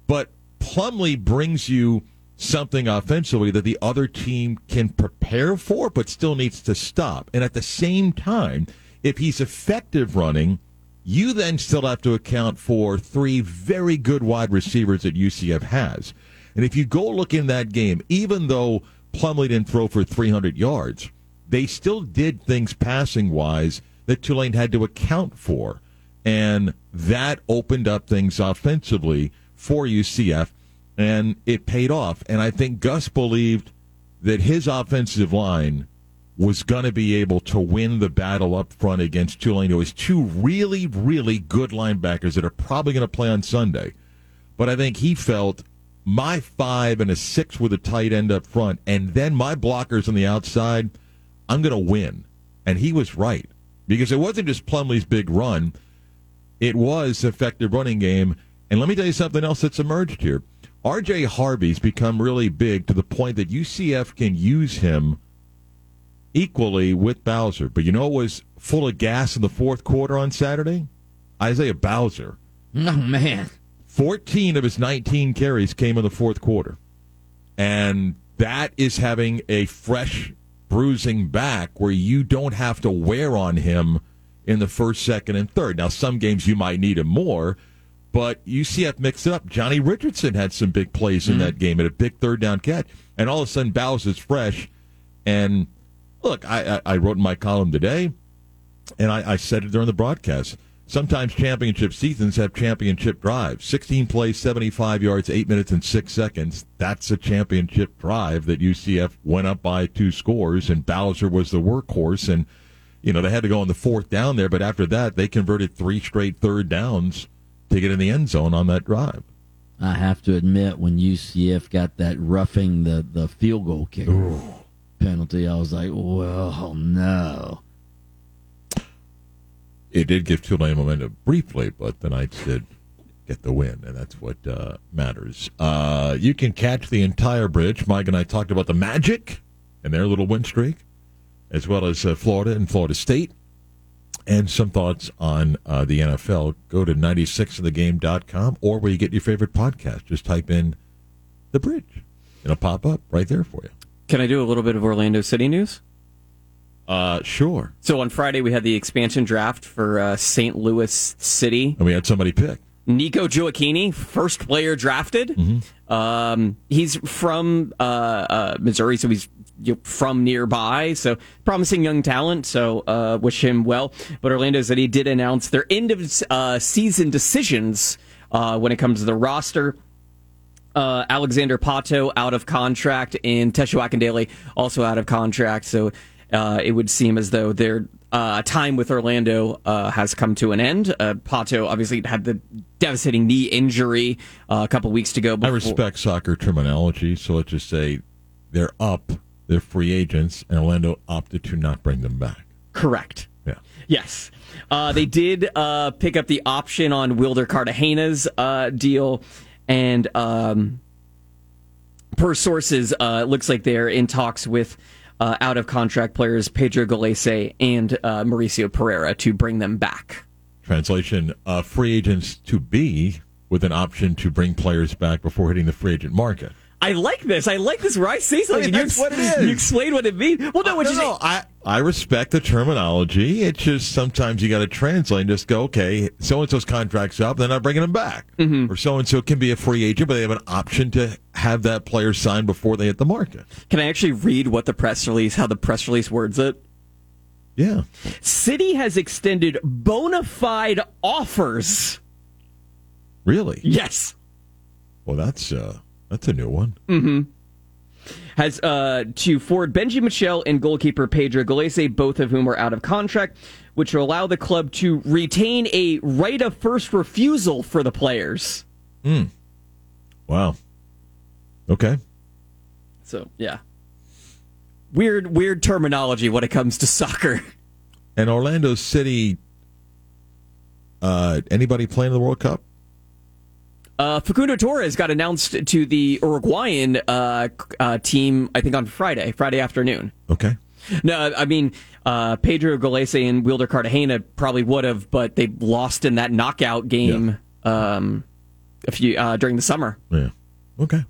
But Plumlee brings you something offensively that the other team can prepare for but still needs to stop. And at the same time, if he's effective running, you then still have to account for three very good wide receivers that UCF has. And if you go look in that game, even though Plumlee didn't throw for 300 yards, they still did things passing-wise that Tulane had to account for. And that opened up things offensively for UCF. And it paid off. And I think Gus believed that his offensive line was going to be able to win the battle up front against Tulane. It was two really, really good linebackers that are probably going to play on Sunday. But I think he felt my 5 and a 6 with a tight end up front, and then my blockers on the outside, I'm going to win. And he was right, because it wasn't just Plumlee's big run. It was effective running game. And let me tell you something else that's emerged here. R.J. Harvey's become really big to the point that UCF can use him equally with Bowser. But you know what was full of gas in the fourth quarter on Saturday? Isaiah Bowser. Oh, man. 14 of his 19 carries came in the fourth quarter. And that is having a fresh bruising back where you don't have to wear on him in the first, second, and third. Now, some games you might need him more. But UCF mixed it up. Johnny Richardson had some big plays in that game at a big third-down catch. And all of a sudden, Bowser's fresh. And, look, I wrote in my column today, and I said it during the broadcast, sometimes championship seasons have championship drives. 16 plays, 75 yards, 8 minutes, and 6 seconds. That's a championship drive that UCF went up by 2 scores, and Bowser was the workhorse. And, you know, they had to go on the fourth down there, but after that, they converted 3 straight third downs to get in the end zone on that drive. I have to admit, when UCF got that roughing the field goal kicker penalty, I was like, well, no. It did give Tulane momentum briefly, but the Knights did get the win, and that's what matters. You can catch the entire bridge. Mike and I talked about the Magic and their little win streak, as well as Florida and Florida State. And some thoughts on the NFL. Go to 96ofthegame.com or where you get your favorite podcast. Just type in The Bridge. It'll pop up right there for you. Can I do a little bit of Orlando City news? Sure. So on Friday we had the expansion draft for St. Louis City. And we had somebody pick. Nico Gioacchini, first player drafted. Mm-hmm. He's from Missouri, so he's from nearby. So promising young talent, so wish him well. But Orlando City did announce their end-of-season decisions when it comes to the roster. Alexander Pato out of contract, and Teshu Akindele also out of contract. So it would seem as though their time with Orlando has come to an end. Pato obviously had the devastating knee injury a couple weeks ago. I respect soccer terminology, so let's just say they're up, they're free agents, and Orlando opted to not bring them back. Correct. Yeah. Yes. They did pick up the option on Wilder Cartagena's deal, and per sources, it looks like they're in talks with out-of-contract players Pedro Galese and Mauricio Pereira to bring them back. Translation, free agents to be with an option to bring players back before hitting the free agent market. I like this. I like this where I say something. I mean, that's what it is. You explain what it means. Well, no, no. I respect the terminology. It's just sometimes you got to translate and just go, okay, so-and-so's contract's up, they're not bringing them back. Mm-hmm. Or so-and-so can be a free agent, but they have an option to have that player signed before they hit the market. Can I actually read what the press release, how the press release words it? Yeah. City has extended bona fide offers. Really? Yes. Well, that's a new one. Mm-hmm. Has to forward Benji Michel and goalkeeper Pedro Galese, both of whom are out of contract, which will allow the club to retain a right of first refusal for the players. Mm. Wow. Okay. So, yeah. Weird terminology when it comes to soccer. And Orlando City, anybody playing in the World Cup? Facundo Torres got announced to the Uruguayan team, I think, on Friday afternoon. Okay. No, I mean, Pedro Galese and Wilder Cartagena probably would have, but they lost in that knockout game during the summer. Yeah. Okay.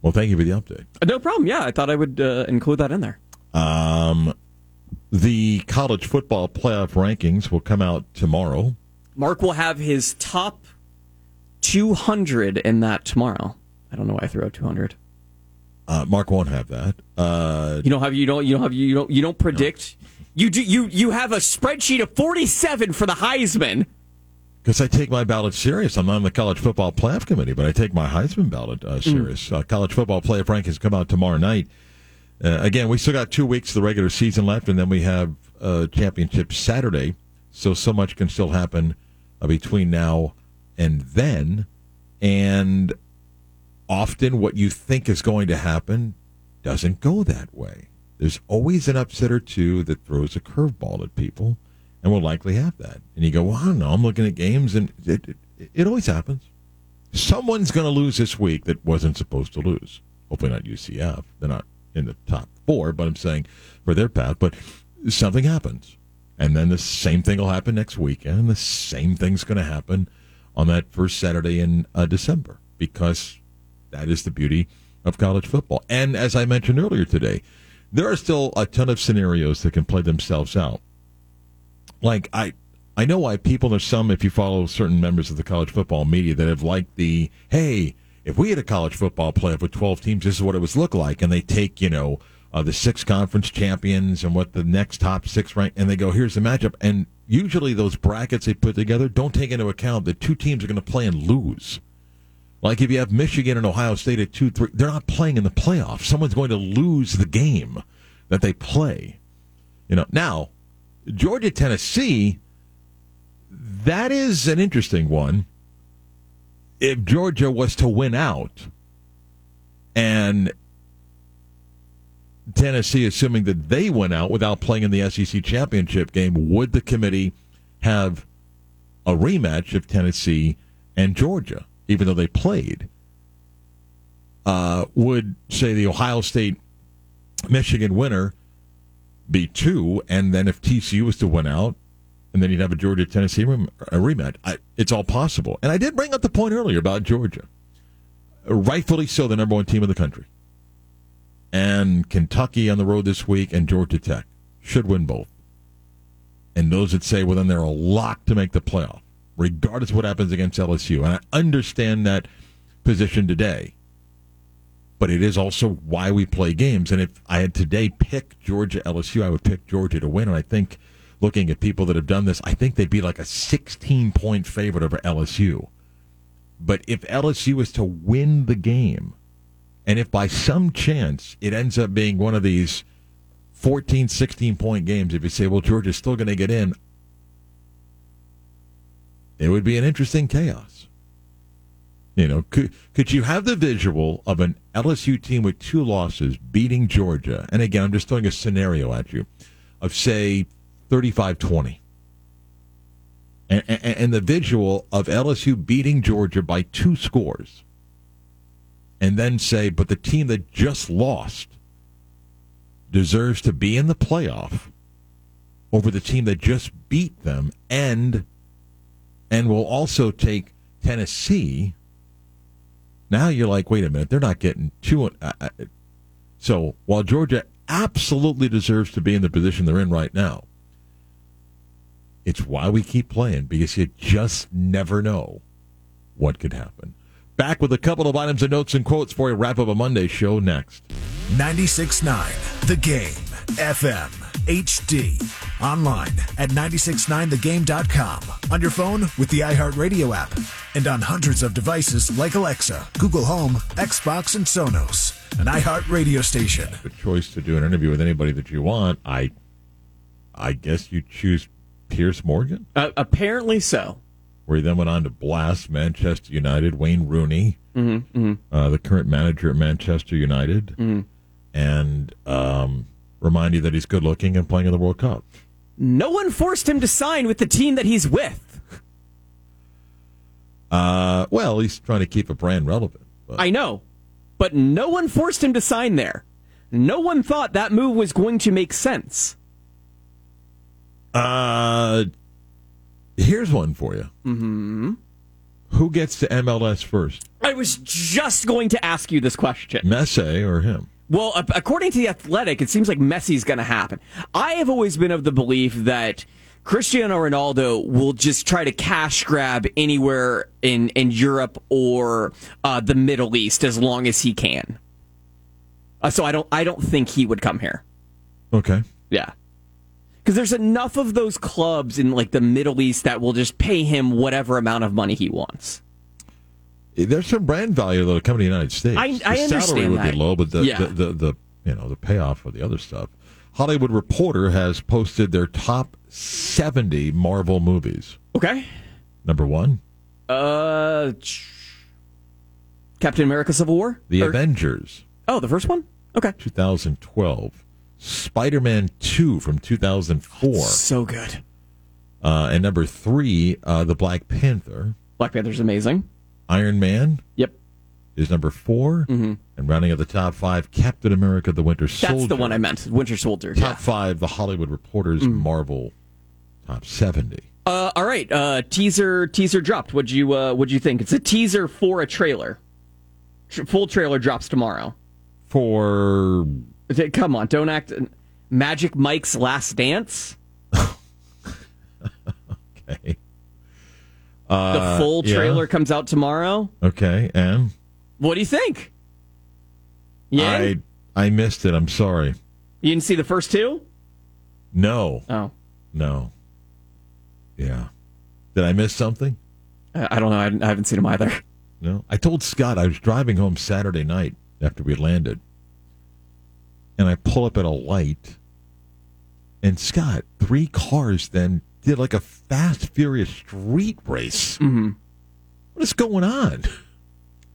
Well, thank you for the update. No problem. Yeah, I thought I would include that in there. The college football playoff rankings will come out tomorrow. Mark will have his top 200 in that tomorrow. I don't know why I threw out 200. Mark won't have that. You don't predict. No. You have a spreadsheet of 47 for the Heisman. Because I take my ballot serious. I'm not on the college football playoff committee, but I take my Heisman ballot serious. College football playoff rankings come out tomorrow night. Again, we still got 2 weeks of the regular season left, and then we have championship Saturday. So much can still happen between now and then, and often what you think is going to happen doesn't go that way. There's always an upset or two that throws a curveball at people, and we'll likely have that. And you go, well, I don't know. I'm looking at games, and it always happens. Someone's going to lose this week that wasn't supposed to lose. Hopefully not UCF. They're not in the top four, but I'm saying for their path. But something happens. And then the same thing will happen next weekend, and the same thing's going to happen on that first Saturday in December, because that is the beauty of college football. And as I mentioned earlier today, there are still a ton of scenarios that can play themselves out. Like, I know why people, there's some, if you follow certain members of the college football media, that have liked the, hey, if we had a college football playoff with 12 teams, this is what it would look like. And they take, you know, the six conference champions and what the next top six rank, and they go, here's the matchup. And usually those brackets they put together don't take into account that two teams are going to play and lose. Like if you have Michigan and Ohio State at 2-3, they're not playing in the playoffs. Someone's going to lose the game that they play. You know, now, Georgia, Tennessee, that is an interesting one. If Georgia was to win out and Tennessee, assuming that they went out without playing in the SEC championship game, would the committee have a rematch of Tennessee and Georgia, even though they played? Would, say, the Ohio State-Michigan winner be 2, and then if TCU was to win out, and then you'd have a Georgia-Tennessee rematch? It's all possible. And I did bring up the point earlier about Georgia. Rightfully so, the number one team in the country. And Kentucky on the road this week, and Georgia Tech should win both. And those that say, well, then they're a lock to make the playoff, regardless of what happens against LSU. And I understand that position today, but it is also why we play games. And if I had today pick Georgia LSU, I would pick Georgia to win. And I think, looking at people that have done this, I think they'd be like a 16-point favorite over LSU. But if LSU is to win the game, and if by some chance it ends up being one of these 14, 16-point games, if you say, well, Georgia's still going to get in, it would be an interesting chaos. You know, could you have the visual of an LSU team with 2 losses beating Georgia? And again, I'm just throwing a scenario at you of, say, 35-20. And the visual of LSU beating Georgia by 2 scores. And then say, but the team that just lost deserves to be in the playoff over the team that just beat them, and will also take Tennessee. Now you're like, wait a minute, they're not getting 2. So while Georgia absolutely deserves to be in the position they're in right now, it's why we keep playing, because you just never know what could happen. Back with a couple of items and notes and quotes for a wrap-up of Monday show next. 96.9 The Game, FM, HD. Online at 96.9thegame.com. On your phone with the iHeartRadio app. And on hundreds of devices like Alexa, Google Home, Xbox, and Sonos. An iHeartRadio station. The choice to do an interview with anybody that you want. I guess you choose Piers Morgan? Apparently so. Where he then went on to blast Manchester United, Wayne Rooney, the current manager at Manchester United, and remind you that he's good-looking and playing in the World Cup. No one forced him to sign with the team that he's with. Well, he's trying to keep a brand relevant. But. I know, but no one forced him to sign there. No one thought that move was going to make sense. Here's one for you. Mm-hmm. Who gets to MLS first? I was just going to ask you this question. Messi or him? Well, according to The Athletic, it seems like Messi's going to happen. I have always been of the belief that Cristiano Ronaldo will just try to cash grab anywhere in Europe or the Middle East as long as he can. So I don't think he would come here. Okay. Yeah. Because there's enough of those clubs in like the Middle East that will just pay him whatever amount of money he wants. There's some brand value that'll come to the United States. I understand that. The salary would be low, but the payoff for the other stuff. Hollywood Reporter has posted their top 70 Marvel movies. Okay. Number 1. Captain America Civil War? The Avengers. Oh, the first one? Okay. 2012. Spider-Man 2 from 2004. So good. And number 3, the Black Panther. Black Panther's amazing. Iron Man. Yep. Is number 4. Mm-hmm. And rounding out the top 5, Captain America, the Winter Soldier. That's the one I meant, Winter Soldier. Top 5, The Hollywood Reporter's Marvel Top 70. All right, teaser dropped. What'd you think? It's a teaser for a trailer. Full trailer drops tomorrow. Come on, don't act. Magic Mike's Last Dance? Okay. The full trailer comes out tomorrow. Okay, and? What do you think? Yeah, I missed it. I'm sorry. You didn't see the first 2? No. Oh. No. Yeah. Did I miss something? I don't know. I haven't seen them either. No. I told Scott I was driving home Saturday night after we landed, and I pull up at a light, and Scott, 3 cars then did like a fast, furious street race. Mm-hmm. What is going on?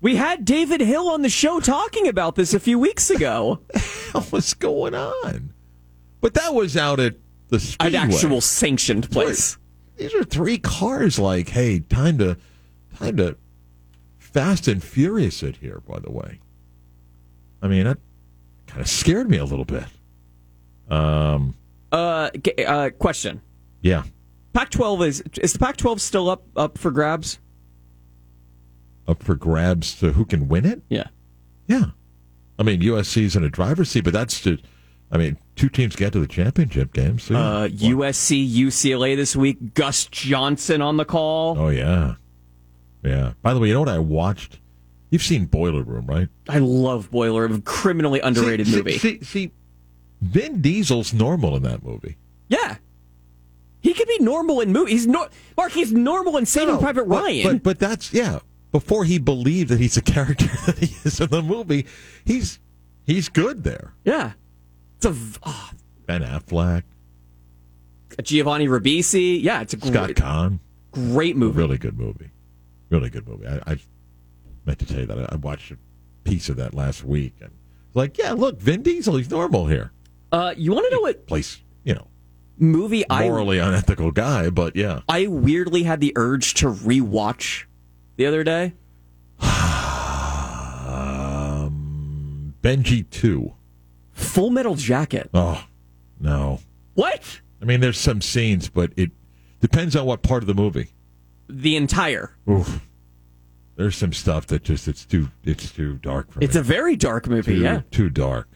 We had David Hill on the show talking about this a few weeks ago. What's going on? But that was out at the speedway. An actual sanctioned place. These are 3 cars like, hey, time to Fast and Furious it here, by the way. I mean, that kind of scared me a little bit. Question. Yeah. Pac-12 is the Pac-12 still up for grabs? Up for grabs to who can win it? Yeah. Yeah. I mean, USC's in a driver's seat, but that's just, I mean, 2 teams get to the championship game. So USC, UCLA this week. Gus Johnson on the call. Oh, yeah. Yeah. By the way, you know what I watched? You've seen Boiler Room, right? I love Boiler Room. Criminally underrated movie. See, Vin Diesel's normal in that movie. Yeah. He could be normal in movies. He's normal in Saving Private Ryan. But that's, yeah. Before he believed that he's a character that he is in the movie, he's good there. Yeah. It's Ben Affleck. Giovanni Ribisi. Yeah, it's a great... Scott Conn. Great movie. Really good movie. I meant to tell you that. I watched a piece of that last week. And like, yeah, look, Vin Diesel, he's normal here. You want to know what... Place, you know. Movie morally unethical guy, but yeah. I weirdly had the urge to rewatch... the other day? Benji 2. Full Metal Jacket. Oh, no. What? I mean, there's some scenes, but it depends on what part of the movie. The entire. Oof. There's some stuff that just, it's too dark for me. It's a very dark movie, yeah. Too dark.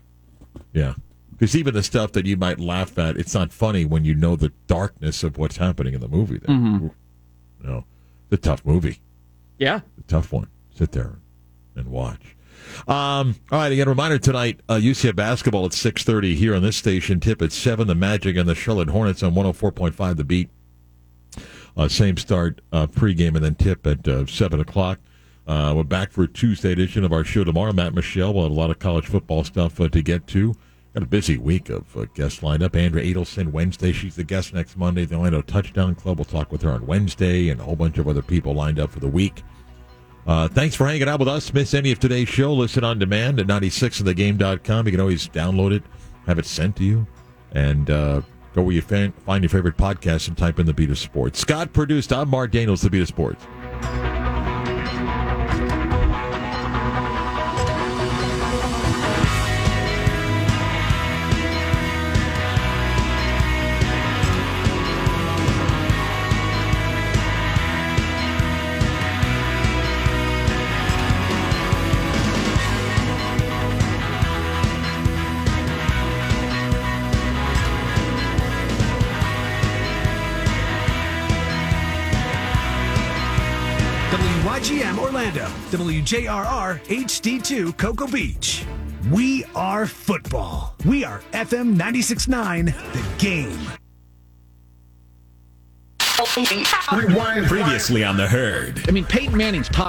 Yeah. Because even the stuff that you might laugh at, it's not funny when you know the darkness of what's happening in the movie. There. Mm-hmm. No. It's a tough movie. Yeah. A tough one. Sit there and watch. All right, again, reminder tonight, UCF basketball at 6:30 here on this station. Tip at 7, the Magic and the Charlotte Hornets on 104.5 The Beat. Same start pregame and then tip at 7 o'clock. We're back for a Tuesday edition of our show tomorrow. Matt Michelle will have a lot of college football stuff to get to. Got a busy week of guests lined up. Andrea Adelson Wednesday. She's the guest next Monday. The Orlando Touchdown Club. We'll talk with her on Wednesday and a whole bunch of other people lined up for the week. Thanks for hanging out with us. Miss any of today's show? Listen on demand at 96ofthegame.com. You can always download it, have it sent to you, and go where you find your favorite podcast and type in The Beat of Sports. Scott produced. I'm Mark Daniels, The Beat of Sports. WJRR HD2 Cocoa Beach. We are football. We are FM 96.9, The Game. Previously on The Herd. I mean, Peyton Manning's top.